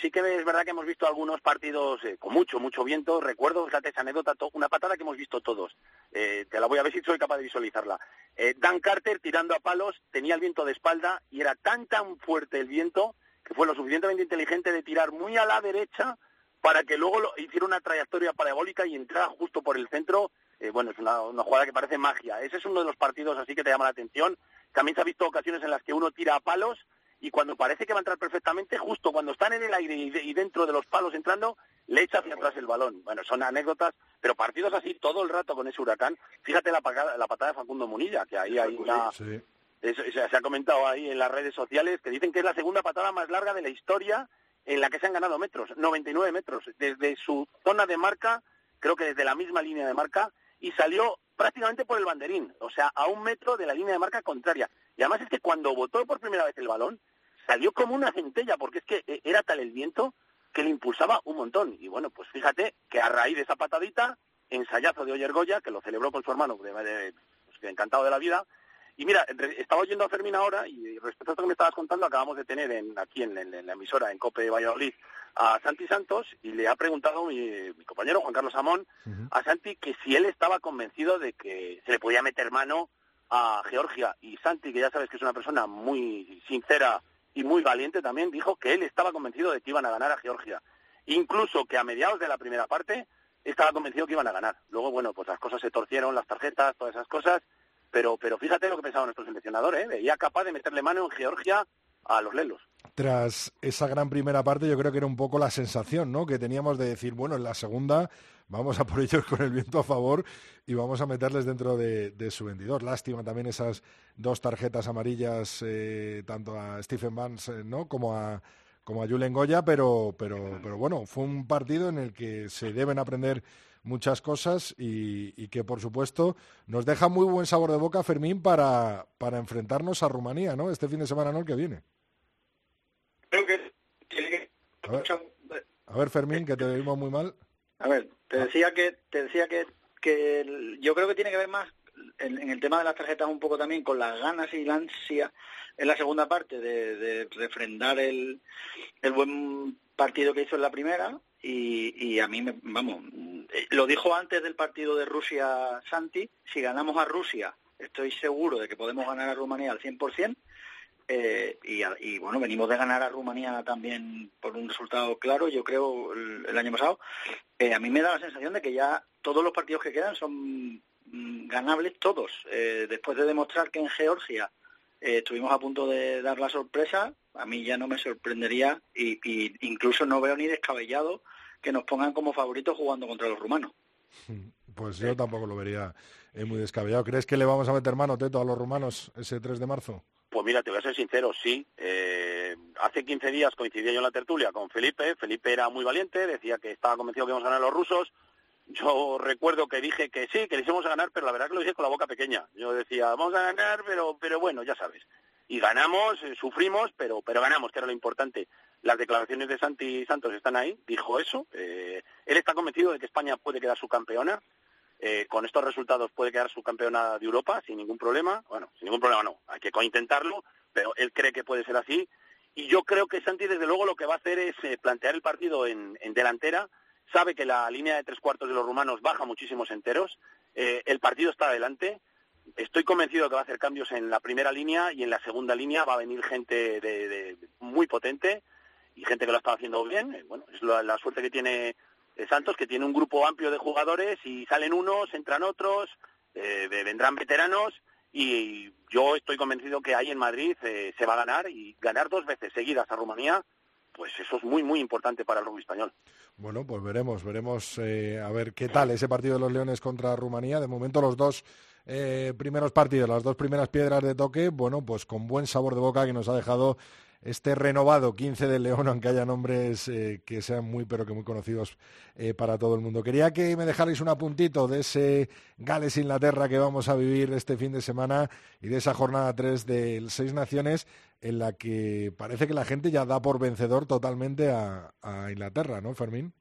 sí que es verdad que hemos visto algunos partidos con mucho viento. Recuerdo, fíjate, esa anécdota, una patada que hemos visto todos. Te la voy a ver si soy capaz de visualizarla. Dan Carter tirando a palos, tenía el viento de espalda y era tan fuerte el viento que fue lo suficientemente inteligente de tirar muy a la derecha para que luego hiciera una trayectoria parabólica y entrara justo por el centro. Es una jugada que parece magia. Ese es uno de los partidos así que te llama la atención. También se ha visto ocasiones en las que uno tira a palos y cuando parece que va a entrar perfectamente, justo cuando están en el aire y dentro de los palos entrando, le echa hacia atrás el balón. Bueno, son anécdotas, pero partidos así todo el rato con ese huracán. Fíjate la patada de Facundo Munilla, que ahí hay una... Sí. Se ha comentado ahí en las redes sociales, que dicen que es la segunda patada más larga de la historia en la que se han ganado metros, 99 metros. Desde su zona de marca, creo que desde la misma línea de marca, y salió prácticamente por el banderín, o sea, a 1 metro de la línea de marca contraria. Y además es que cuando botó por primera vez el balón, salió como una centella, porque es que era tal el viento que le impulsaba un montón. Y bueno, pues fíjate que a raíz de esa patadita, ensayazo de Oyer Goya, que lo celebró con su hermano, que encantado de la vida. Y mira, estaba oyendo a Fermín ahora, y respecto a esto que me estabas contando, acabamos de tener aquí en la emisora, en COPE Valladolid, a Santi Santos, y le ha preguntado mi compañero Juan Carlos Amón, uh-huh, a Santi, que si él estaba convencido de que se le podía meter mano a Georgia. Y Santi, que ya sabes que es una persona muy sincera y muy valiente también, dijo que él estaba convencido de que iban a ganar a Georgia. Incluso que a mediados de la primera parte estaba convencido que iban a ganar. Luego, bueno, pues las cosas se torcieron, las tarjetas, todas esas cosas, Pero fíjate lo que pensaba nuestro seleccionador, ¿eh? Veía capaz de meterle mano en Georgia a los lelos. Tras esa gran primera parte, yo creo que era un poco la sensación, ¿no?, que teníamos de decir, bueno, en la segunda vamos a por ellos con el viento a favor y vamos a meterles dentro de su 22. Lástima también esas dos tarjetas amarillas, tanto a Stephen Vance, ¿no?, como a Julen Goya, pero bueno, fue un partido en el que se deben aprender muchas cosas y que, por supuesto, nos deja muy buen sabor de boca, Fermín, para enfrentarnos a Rumanía, ¿no?, este fin de semana, ¿no?, el que viene. Creo que... A ver, Fermín, que te oímos muy mal. A ver, te decía que yo creo que tiene que ver más en el tema de las tarjetas un poco también con las ganas y la ansia en la segunda parte de refrendar el buen partido que hizo en la primera y a mí, lo dijo antes del partido de Rusia Santi, si ganamos a Rusia estoy seguro de que podemos ganar a Rumanía al 100%. Y bueno, venimos de ganar a Rumanía también por un resultado claro, yo creo, el año pasado. A mí me da la sensación de que ya todos los partidos que quedan son ganables todos. Después de demostrar que en Georgia estuvimos a punto de dar la sorpresa, a mí ya no me sorprendería y incluso no veo ni descabellado que nos pongan como favoritos jugando contra los rumanos. Pues yo tampoco lo vería muy descabellado. ¿Crees que le vamos a meter mano, Teto, a los rumanos ese 3 de marzo? Pues mira, te voy a ser sincero, sí. Hace 15 días coincidí yo en la tertulia con Felipe. Felipe era muy valiente, decía que estaba convencido que íbamos a ganar a los rusos. Yo recuerdo que dije que sí, que les íbamos a ganar, pero la verdad que lo dije con la boca pequeña. Yo decía, vamos a ganar, pero bueno, ya sabes. Y ganamos, sufrimos, pero ganamos, que era lo importante. Las declaraciones de Santi Santos están ahí, dijo eso. Él está convencido de que España puede quedar subcampeona. Con estos resultados puede quedar subcampeona de Europa sin ningún problema. Bueno, sin ningún problema no, hay que intentarlo, pero él cree que puede ser así. Y yo creo que Santi, desde luego, lo que va a hacer es plantear el partido en delantera. Sabe que la línea de 3/4 de los rumanos baja muchísimos enteros. El partido está adelante. Estoy convencido de que va a hacer cambios en la primera línea y en la segunda línea va a venir gente de muy potente y gente que lo ha estado haciendo bien. Bueno, es la suerte que tiene Santos, que tiene un grupo amplio de jugadores y salen unos, entran otros, vendrán veteranos y yo estoy convencido que ahí en Madrid se va a ganar y ganar dos veces seguidas a Rumanía, pues eso es muy, muy importante para el rugby español. Bueno, pues veremos a ver qué tal ese partido de los Leones contra Rumanía. De momento los dos primeros partidos, las dos primeras piedras de toque, bueno, pues con buen sabor de boca que nos ha dejado este renovado 15 del León, aunque haya nombres que sean muy, pero que muy conocidos para todo el mundo. Quería que me dejarais un apuntito de ese Gales-Inglaterra que vamos a vivir este fin de semana y de esa jornada 3 del Seis Naciones, en la que parece que la gente ya da por vencedor totalmente a Inglaterra, ¿no, Fermín?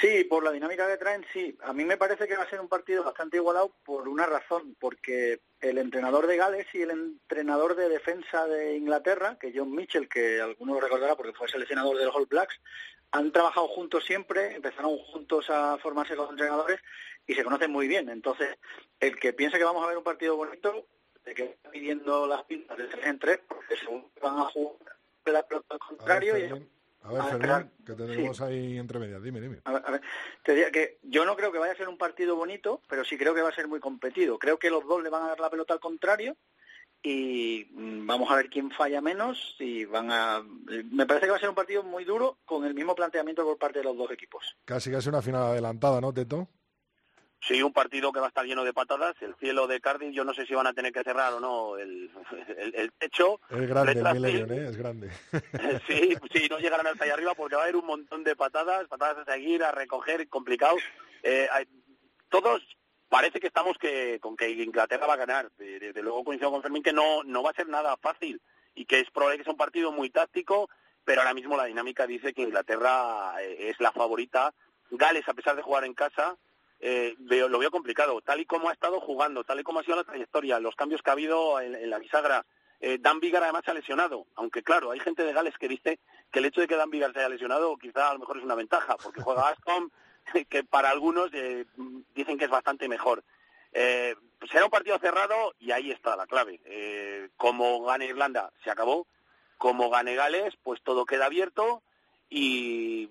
Sí, por la dinámica que traen, sí. A mí me parece que va a ser un partido bastante igualado por una razón, porque el entrenador de Gales y el entrenador de defensa de Inglaterra, que John Mitchell, que alguno lo recordará porque fue seleccionador de los All Blacks, han trabajado juntos siempre, empezaron juntos a formarse como entrenadores y se conocen muy bien. Entonces, el que piense que vamos a ver un partido bonito, de que está pidiendo las pintas de 3 en 3, porque según van a jugar la pelota al contrario... A ver, Fermín, que tenemos sí ahí entre medias. Dime. A ver, te diría que yo no creo que vaya a ser un partido bonito, pero sí creo que va a ser muy competido. Creo que los dos le van a dar la pelota al contrario y vamos a ver quién falla menos. Y me parece que va a ser un partido muy duro con el mismo planteamiento por parte de los dos equipos. Casi una final adelantada, ¿no, Teto? Sí, un partido que va a estar lleno de patadas. El cielo de Cardiff, yo no sé si van a tener que cerrar o no el techo. Es grande, el Millennium, es grande. Sí, no llegarán hasta allá arriba porque va a haber un montón de patadas a seguir, a recoger, complicado. Todos parece que estamos con que Inglaterra va a ganar. Desde luego coincido con Fermín que no va a ser nada fácil y que es probable que sea un partido muy táctico, pero ahora mismo la dinámica dice que Inglaterra es la favorita. Gales, a pesar de jugar en casa... lo veo complicado, tal y como ha estado jugando, tal y como ha sido la trayectoria, los cambios que ha habido en la bisagra. Dan Biggar además se ha lesionado, aunque claro, hay gente de Gales que dice que el hecho de que Dan Biggar se haya lesionado quizá a lo mejor es una ventaja, porque juega Ascombe, que para algunos dicen que es bastante mejor. Pues será un partido cerrado y ahí está la clave. Como gane Irlanda, se acabó. Como gane Gales, pues todo queda abierto y...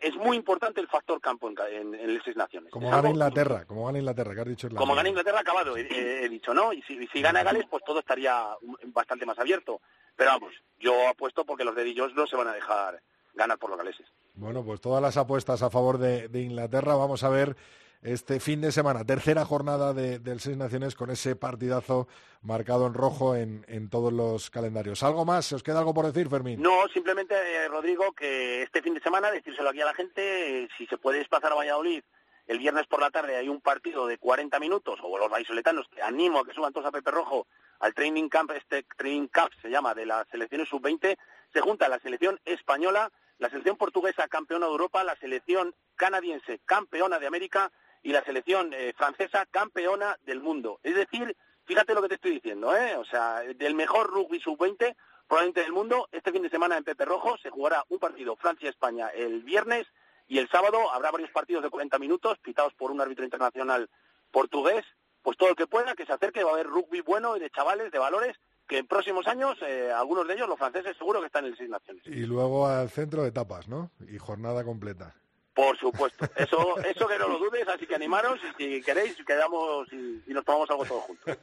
es muy importante el factor campo en el Seis Naciones. Como gana Inglaterra, que has dicho. Como gana Inglaterra, acabado, he dicho, ¿no? Y si gana Gales, pues todo estaría bastante más abierto. Pero vamos, yo apuesto porque los dedillos no se van a dejar ganar por los galeses. Bueno, pues todas las apuestas a favor de Inglaterra. Vamos a ver este fin de semana, tercera jornada del Seis Naciones, con ese partidazo marcado en rojo en todos los calendarios. ¿Algo más? ¿Se os queda algo por decir, Fermín? No, simplemente, Rodrigo, que este fin de semana, decírselo aquí a la gente, si se puede desplazar a Valladolid, el viernes por la tarde hay un partido de 40 minutos, o los vallisoletanos, que animo a que suban todos a Pepe Rojo al training camp, este training camp se llama, de las selecciones sub-20, se junta la selección española, la selección portuguesa campeona de Europa, la selección canadiense campeona de América y la selección francesa campeona del mundo. Es decir, fíjate lo que te estoy diciendo, ¿eh? O sea, del mejor rugby sub-20 probablemente del mundo. Este fin de semana en Pepe Rojo se jugará un partido Francia-España el viernes y el sábado habrá varios partidos de 40 minutos pitados por un árbitro internacional portugués. Pues todo el que pueda, que se acerque, va a haber rugby bueno y de chavales, de valores, que en próximos años, algunos de ellos, los franceses, seguro que están en el Seis Naciones. Y luego al centro de tapas, ¿no? Y jornada completa. Por supuesto, eso que no lo dudes, así que animaros y si queréis quedamos y nos tomamos algo todos juntos.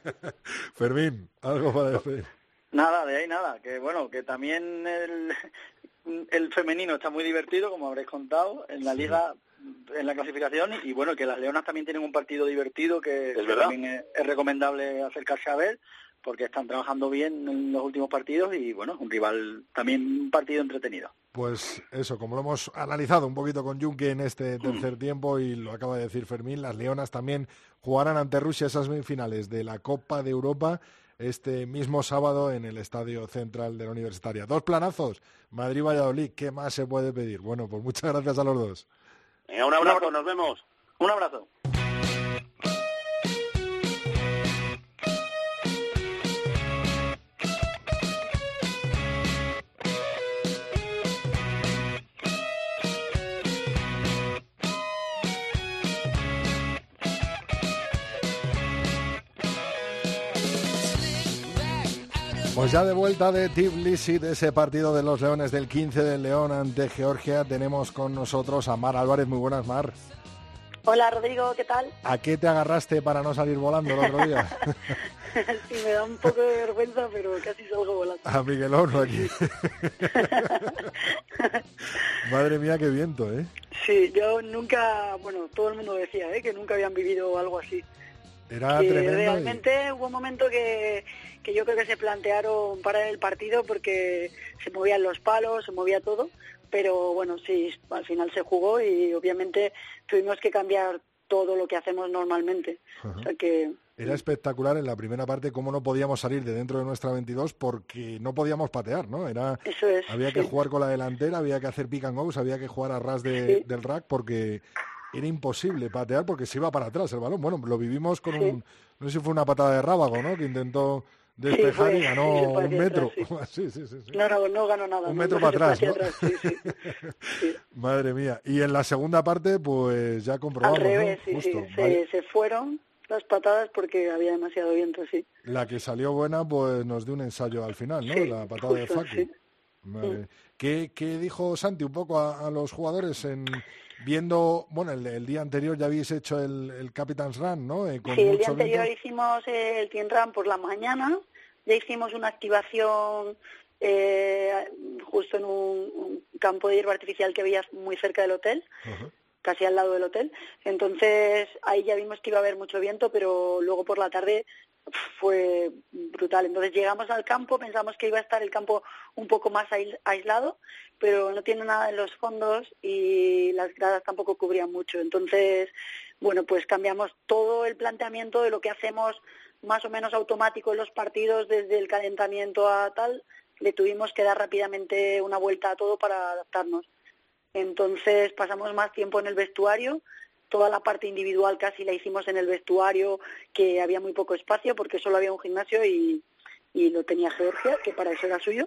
Fermín, algo para decir. Nada, de ahí nada, que bueno, que también el femenino está muy divertido, como habréis contado, en la liga, en la clasificación, y bueno, que las leonas también tienen un partido divertido que también es recomendable acercarse a ver, porque están trabajando bien en los últimos partidos y, bueno, un rival, también un partido entretenido. Pues eso, como lo hemos analizado un poquito con Junque en este tercer tiempo, y lo acaba de decir Fermín, las leonas también jugarán ante Rusia esas semifinales de la Copa de Europa este mismo sábado en el Estadio Central de la Universitaria. Dos planazos, Madrid-Valladolid, ¿qué más se puede pedir? Bueno, pues muchas gracias a los dos. Un abrazo, nos vemos. Un abrazo. Pues ya de vuelta de Tbilisi, de ese partido de los Leones del 15 de León ante Georgia, tenemos con nosotros a Mar Álvarez. Muy buenas, Mar. Hola, Rodrigo, ¿qué tal? ¿A qué te agarraste para no salir volando el otro día? Sí, me da un poco de vergüenza, pero casi salgo volando. A Miguelón, aquí. Madre mía, qué viento, ¿eh? Sí, yo nunca, bueno, todo el mundo decía, ¿eh?, que nunca habían vivido algo así. Era tremendo. Realmente hubo un momento que yo creo que se plantearon parar el partido porque se movían los palos, se movía todo, pero bueno, sí, al final se jugó y obviamente tuvimos que cambiar todo lo que hacemos normalmente. O sea que era espectacular en la primera parte cómo no podíamos salir de dentro de nuestra 22 porque no podíamos patear, ¿no? Era, eso es, había que jugar con la delantera, había que hacer pick and goes, había que jugar a ras del rack porque era imposible patear porque se iba para atrás el balón. Bueno, lo vivimos con un, no sé si fue una patada de Rábago, ¿no?, que intentó despejar y ganó un metro. Atrás, sí. No ganó nada. Un metro para atrás, ¿no? Sí. Madre mía. Y en la segunda parte, pues ya comprobamos, al revés, ¿no? Justo. Se fueron las patadas porque había demasiado viento, sí. La que salió buena, pues nos dio un ensayo al final, ¿no? La patada justo, de Facu. Sí. Vale. ¿Qué dijo Santi un poco a los jugadores viendo, bueno, el día anterior ya habéis hecho el Captain's Run, ¿no? El día anterior hicimos el Team Run por la mañana, ya hicimos una activación justo en un campo de hierba artificial que había muy cerca del hotel, casi al lado del hotel, entonces ahí ya vimos que iba a haber mucho viento, pero luego por la tarde fue brutal. Entonces llegamos al campo, pensamos que iba a estar el campo un poco más aislado, pero no tiene nada en los fondos y las gradas tampoco cubrían mucho. Entonces, bueno, pues cambiamos todo el planteamiento de lo que hacemos más o menos automático en los partidos, desde el calentamiento a tal, le tuvimos que dar rápidamente una vuelta a todo para adaptarnos. Entonces pasamos más tiempo en el vestuario. Toda la parte individual casi la hicimos en el vestuario, que había muy poco espacio porque solo había un gimnasio y lo tenía Georgia, que para eso era suyo.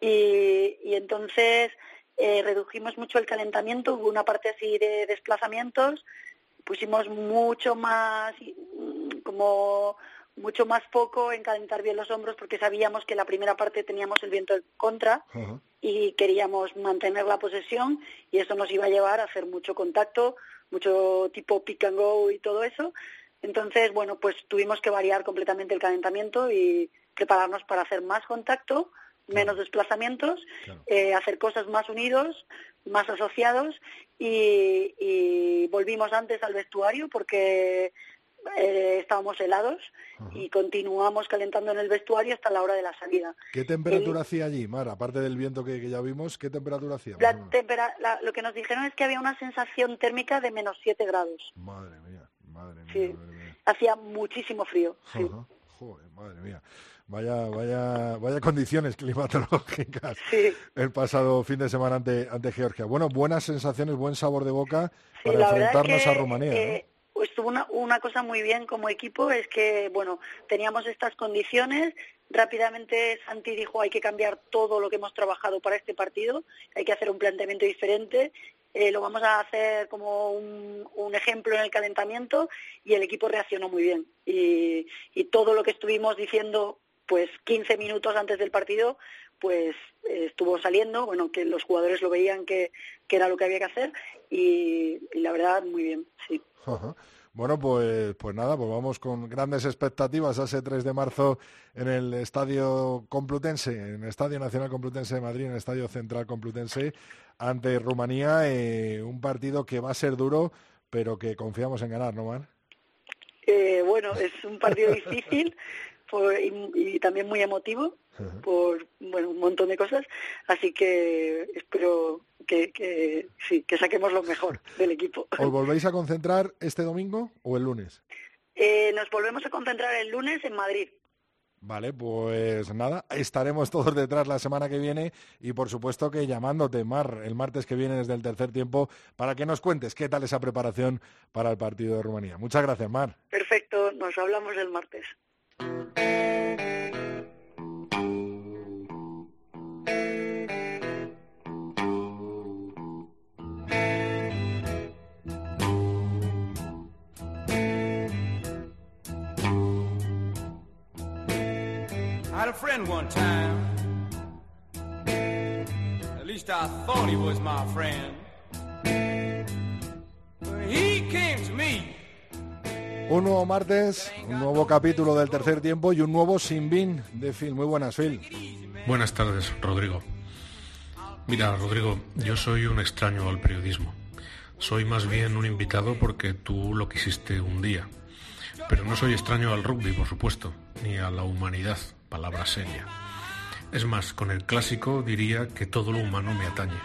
Y entonces redujimos mucho el calentamiento, hubo una parte así de desplazamientos, pusimos mucho más como mucho más foco en calentar bien los hombros, porque sabíamos que la primera parte teníamos el viento en contra y queríamos mantener la posesión, y eso nos iba a llevar a hacer mucho contacto, mucho tipo pick and go y todo eso. Entonces, bueno, pues tuvimos que variar completamente el calentamiento y prepararnos para hacer más contacto, menos desplazamientos, hacer cosas más unidos, más asociados, y volvimos antes al vestuario porque estábamos helados y continuamos calentando en el vestuario hasta la hora de la salida. ¿Qué temperatura hacía allí, Mar? Aparte del viento que ya vimos, ¿qué temperatura hacía? Lo que nos dijeron es que había una sensación térmica de menos 7 grados. Madre mía, madre mía. Sí. Madre mía. Hacía muchísimo frío. Sí. Joder, madre mía. Vaya condiciones climatológicas el pasado fin de semana ante Georgia. Bueno, buenas sensaciones, buen sabor de boca para enfrentarnos a Rumanía, ¿no? Estuvo una cosa muy bien como equipo, es que, bueno, teníamos estas condiciones. Rápidamente Santi dijo, hay que cambiar todo lo que hemos trabajado para este partido, hay que hacer un planteamiento diferente, lo vamos a hacer como un ejemplo en el calentamiento, y el equipo reaccionó muy bien. Y todo lo que estuvimos diciendo, pues 15 minutos antes del partido, pues estuvo saliendo, bueno, que los jugadores lo veían que era lo que había que hacer, y la verdad, muy bien, sí. Ajá. Bueno, pues nada, pues vamos con grandes expectativas a ese 3 de marzo en el Estadio Complutense, en el Estadio Nacional Complutense de Madrid, en el Estadio Central Complutense, ante Rumanía, un partido que va a ser duro, pero que confiamos en ganar, ¿no, Mar? Bueno, es un partido difícil y también muy emotivo por, bueno, un montón de cosas, así que espero que sí, que saquemos lo mejor del equipo. ¿Os volvéis a concentrar este domingo o el lunes? Nos volvemos a concentrar el lunes en Madrid. Vale, pues nada, estaremos todos detrás la semana que viene y por supuesto que llamándote, Mar, el martes que viene desde el tercer tiempo para que nos cuentes qué tal esa preparación para el partido de Rumanía. Muchas gracias, Mar. Perfecto, nos hablamos el martes. I had a friend one time, at least I thought he was my friend, but he came to me. Un nuevo martes, un nuevo capítulo del tercer tiempo y un nuevo Sin Bin de Phil. Muy buenas, Phil. Buenas tardes, Rodrigo. Mira, Rodrigo, yo soy un extraño al periodismo. Soy más bien un invitado porque tú lo quisiste un día. Pero no soy extraño al rugby, por supuesto, ni a la humanidad, palabra seria. Es más, con el clásico diría que todo lo humano me atañe.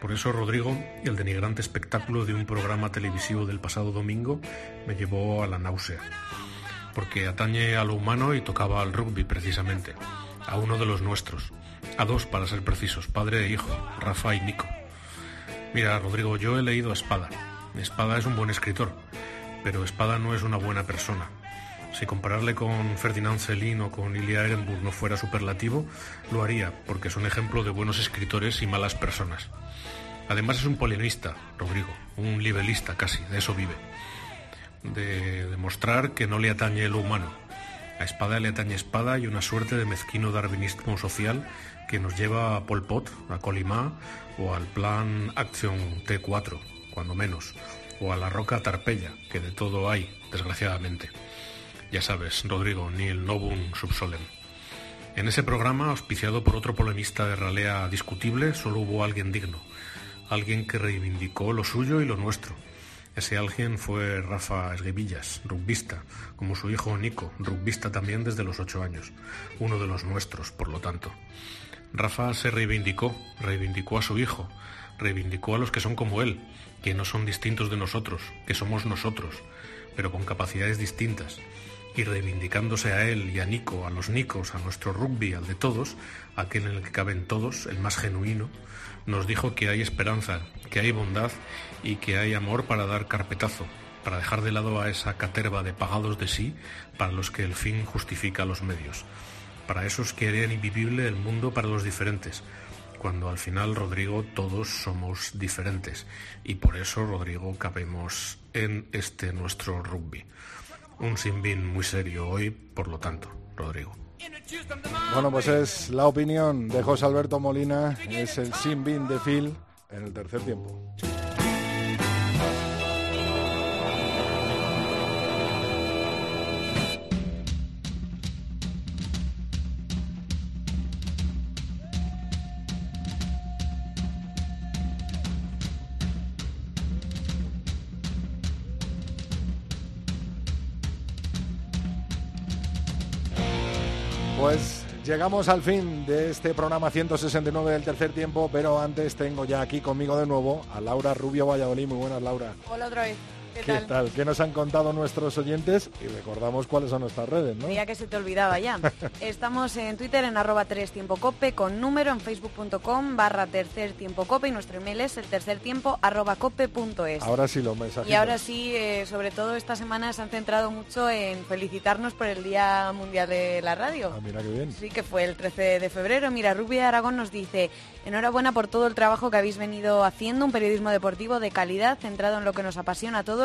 Por eso, Rodrigo, el denigrante espectáculo de un programa televisivo del pasado domingo me llevó a la náusea, porque atañe a lo humano y tocaba al rugby, precisamente, a uno de los nuestros, a dos para ser precisos, padre e hijo, Rafa y Nico. Mira, Rodrigo, yo he leído a Espada. Espada es un buen escritor, pero Espada no es una buena persona. Si compararle con Ferdinand Celine o con Ilya Ehrenburg no fuera superlativo, lo haría, porque es un ejemplo de buenos escritores y malas personas. Además es un polemista, Rodrigo, un libelista casi, de eso vive. De demostrar que no le atañe lo humano. A Espada le atañe Espada y una suerte de mezquino darwinismo social que nos lleva a Pol Pot, a Colimá o al plan Action T4, cuando menos, o a la roca Tarpeya, que de todo hay, desgraciadamente. Ya sabes, Rodrigo, ni el novum subsolem. En ese programa, auspiciado por otro polemista de ralea discutible, solo hubo alguien digno, alguien que reivindicó lo suyo y lo nuestro. Ese alguien fue Rafa Esguevillas, rugbista, como su hijo Nico, rugbista también desde los 8 años, uno de los nuestros, por lo tanto. Rafa se reivindicó a su hijo, reivindicó a los que son como él, que no son distintos de nosotros, que somos nosotros, pero con capacidades distintas, y reivindicándose a él y a Nico, a los Nicos, a nuestro rugby, al de todos, aquel en el que caben todos, el más genuino, nos dijo que hay esperanza, que hay bondad y que hay amor para dar carpetazo, para dejar de lado a esa caterva de pagados de sí para los que el fin justifica los medios, para esos que harían invivible el mundo para los diferentes, cuando al final, Rodrigo, todos somos diferentes y por eso, Rodrigo, cabemos en este nuestro rugby. un sinbin muy serio hoy, por lo tanto, Rodrigo. Bueno, pues es la opinión de José Alberto Molina, es el sinbin de Phil en el tercer tiempo. Pues llegamos al fin de este programa 169 del tercer tiempo, pero antes tengo ya aquí conmigo de nuevo a Laura Rubio Valladolid. Muy buenas, Laura. Hola otra vez. ¿Qué tal? ¿Qué nos han contado nuestros oyentes? Y recordamos cuáles son nuestras redes, ¿no? Ya que se te olvidaba ya. Estamos en Twitter en @3tiempocope con número, en facebook.com/tercertiempocope y nuestro email es eltercertiempo@cope.es. Ahora sí los mensajes. Y ahora sí, sobre todo esta semana se han centrado mucho en felicitarnos por el Día Mundial de la Radio. Ah, mira qué bien. Sí, que fue el 13 de febrero. Mira, Rubia de Aragón nos dice: enhorabuena por todo el trabajo que habéis venido haciendo, un periodismo deportivo de calidad, centrado en lo que nos apasiona a todos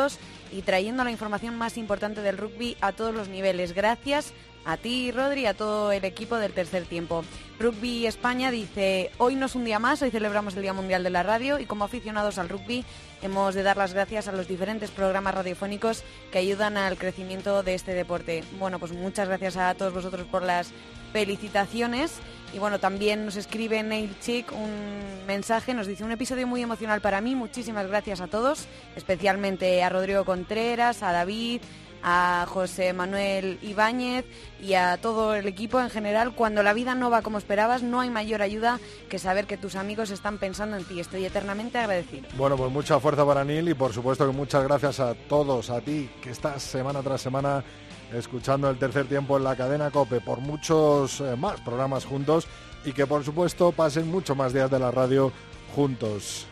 y trayendo la información más importante del rugby a todos los niveles. Gracias a ti, Rodri, a todo el equipo del tercer tiempo. Rugby España dice: hoy no es un día más, hoy celebramos el Día Mundial de la Radio y como aficionados al rugby hemos de dar las gracias a los diferentes programas radiofónicos que ayudan al crecimiento de este deporte. Bueno, pues muchas gracias a todos vosotros por las felicitaciones. Y bueno, también nos escribe Neil Chick un mensaje, nos dice: un episodio muy emocional para mí, muchísimas gracias a todos, especialmente a Rodrigo Contreras, a David, a José Manuel Ibáñez y a todo el equipo en general. Cuando la vida no va como esperabas, no hay mayor ayuda que saber que tus amigos están pensando en ti. Estoy eternamente agradecido. Bueno, pues mucha fuerza para Neil y por supuesto que muchas gracias a todos, a ti, que estás semana tras semana escuchando el tercer tiempo en la cadena COPE, por muchos más programas juntos y que por supuesto pasen mucho más días de la radio juntos.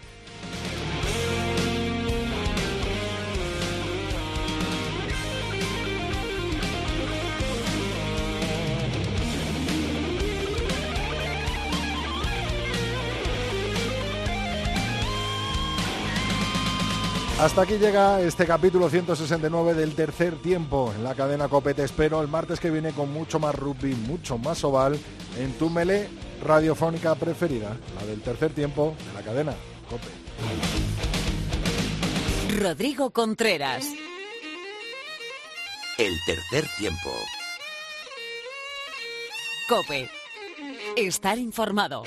Hasta aquí llega este capítulo 169 del tercer tiempo en la cadena COPE. Te espero el martes que viene con mucho más rugby, mucho más oval en tu melé radiofónica preferida, la del tercer tiempo de la cadena COPE. Rodrigo Contreras. El tercer tiempo. COPE. Estar informado.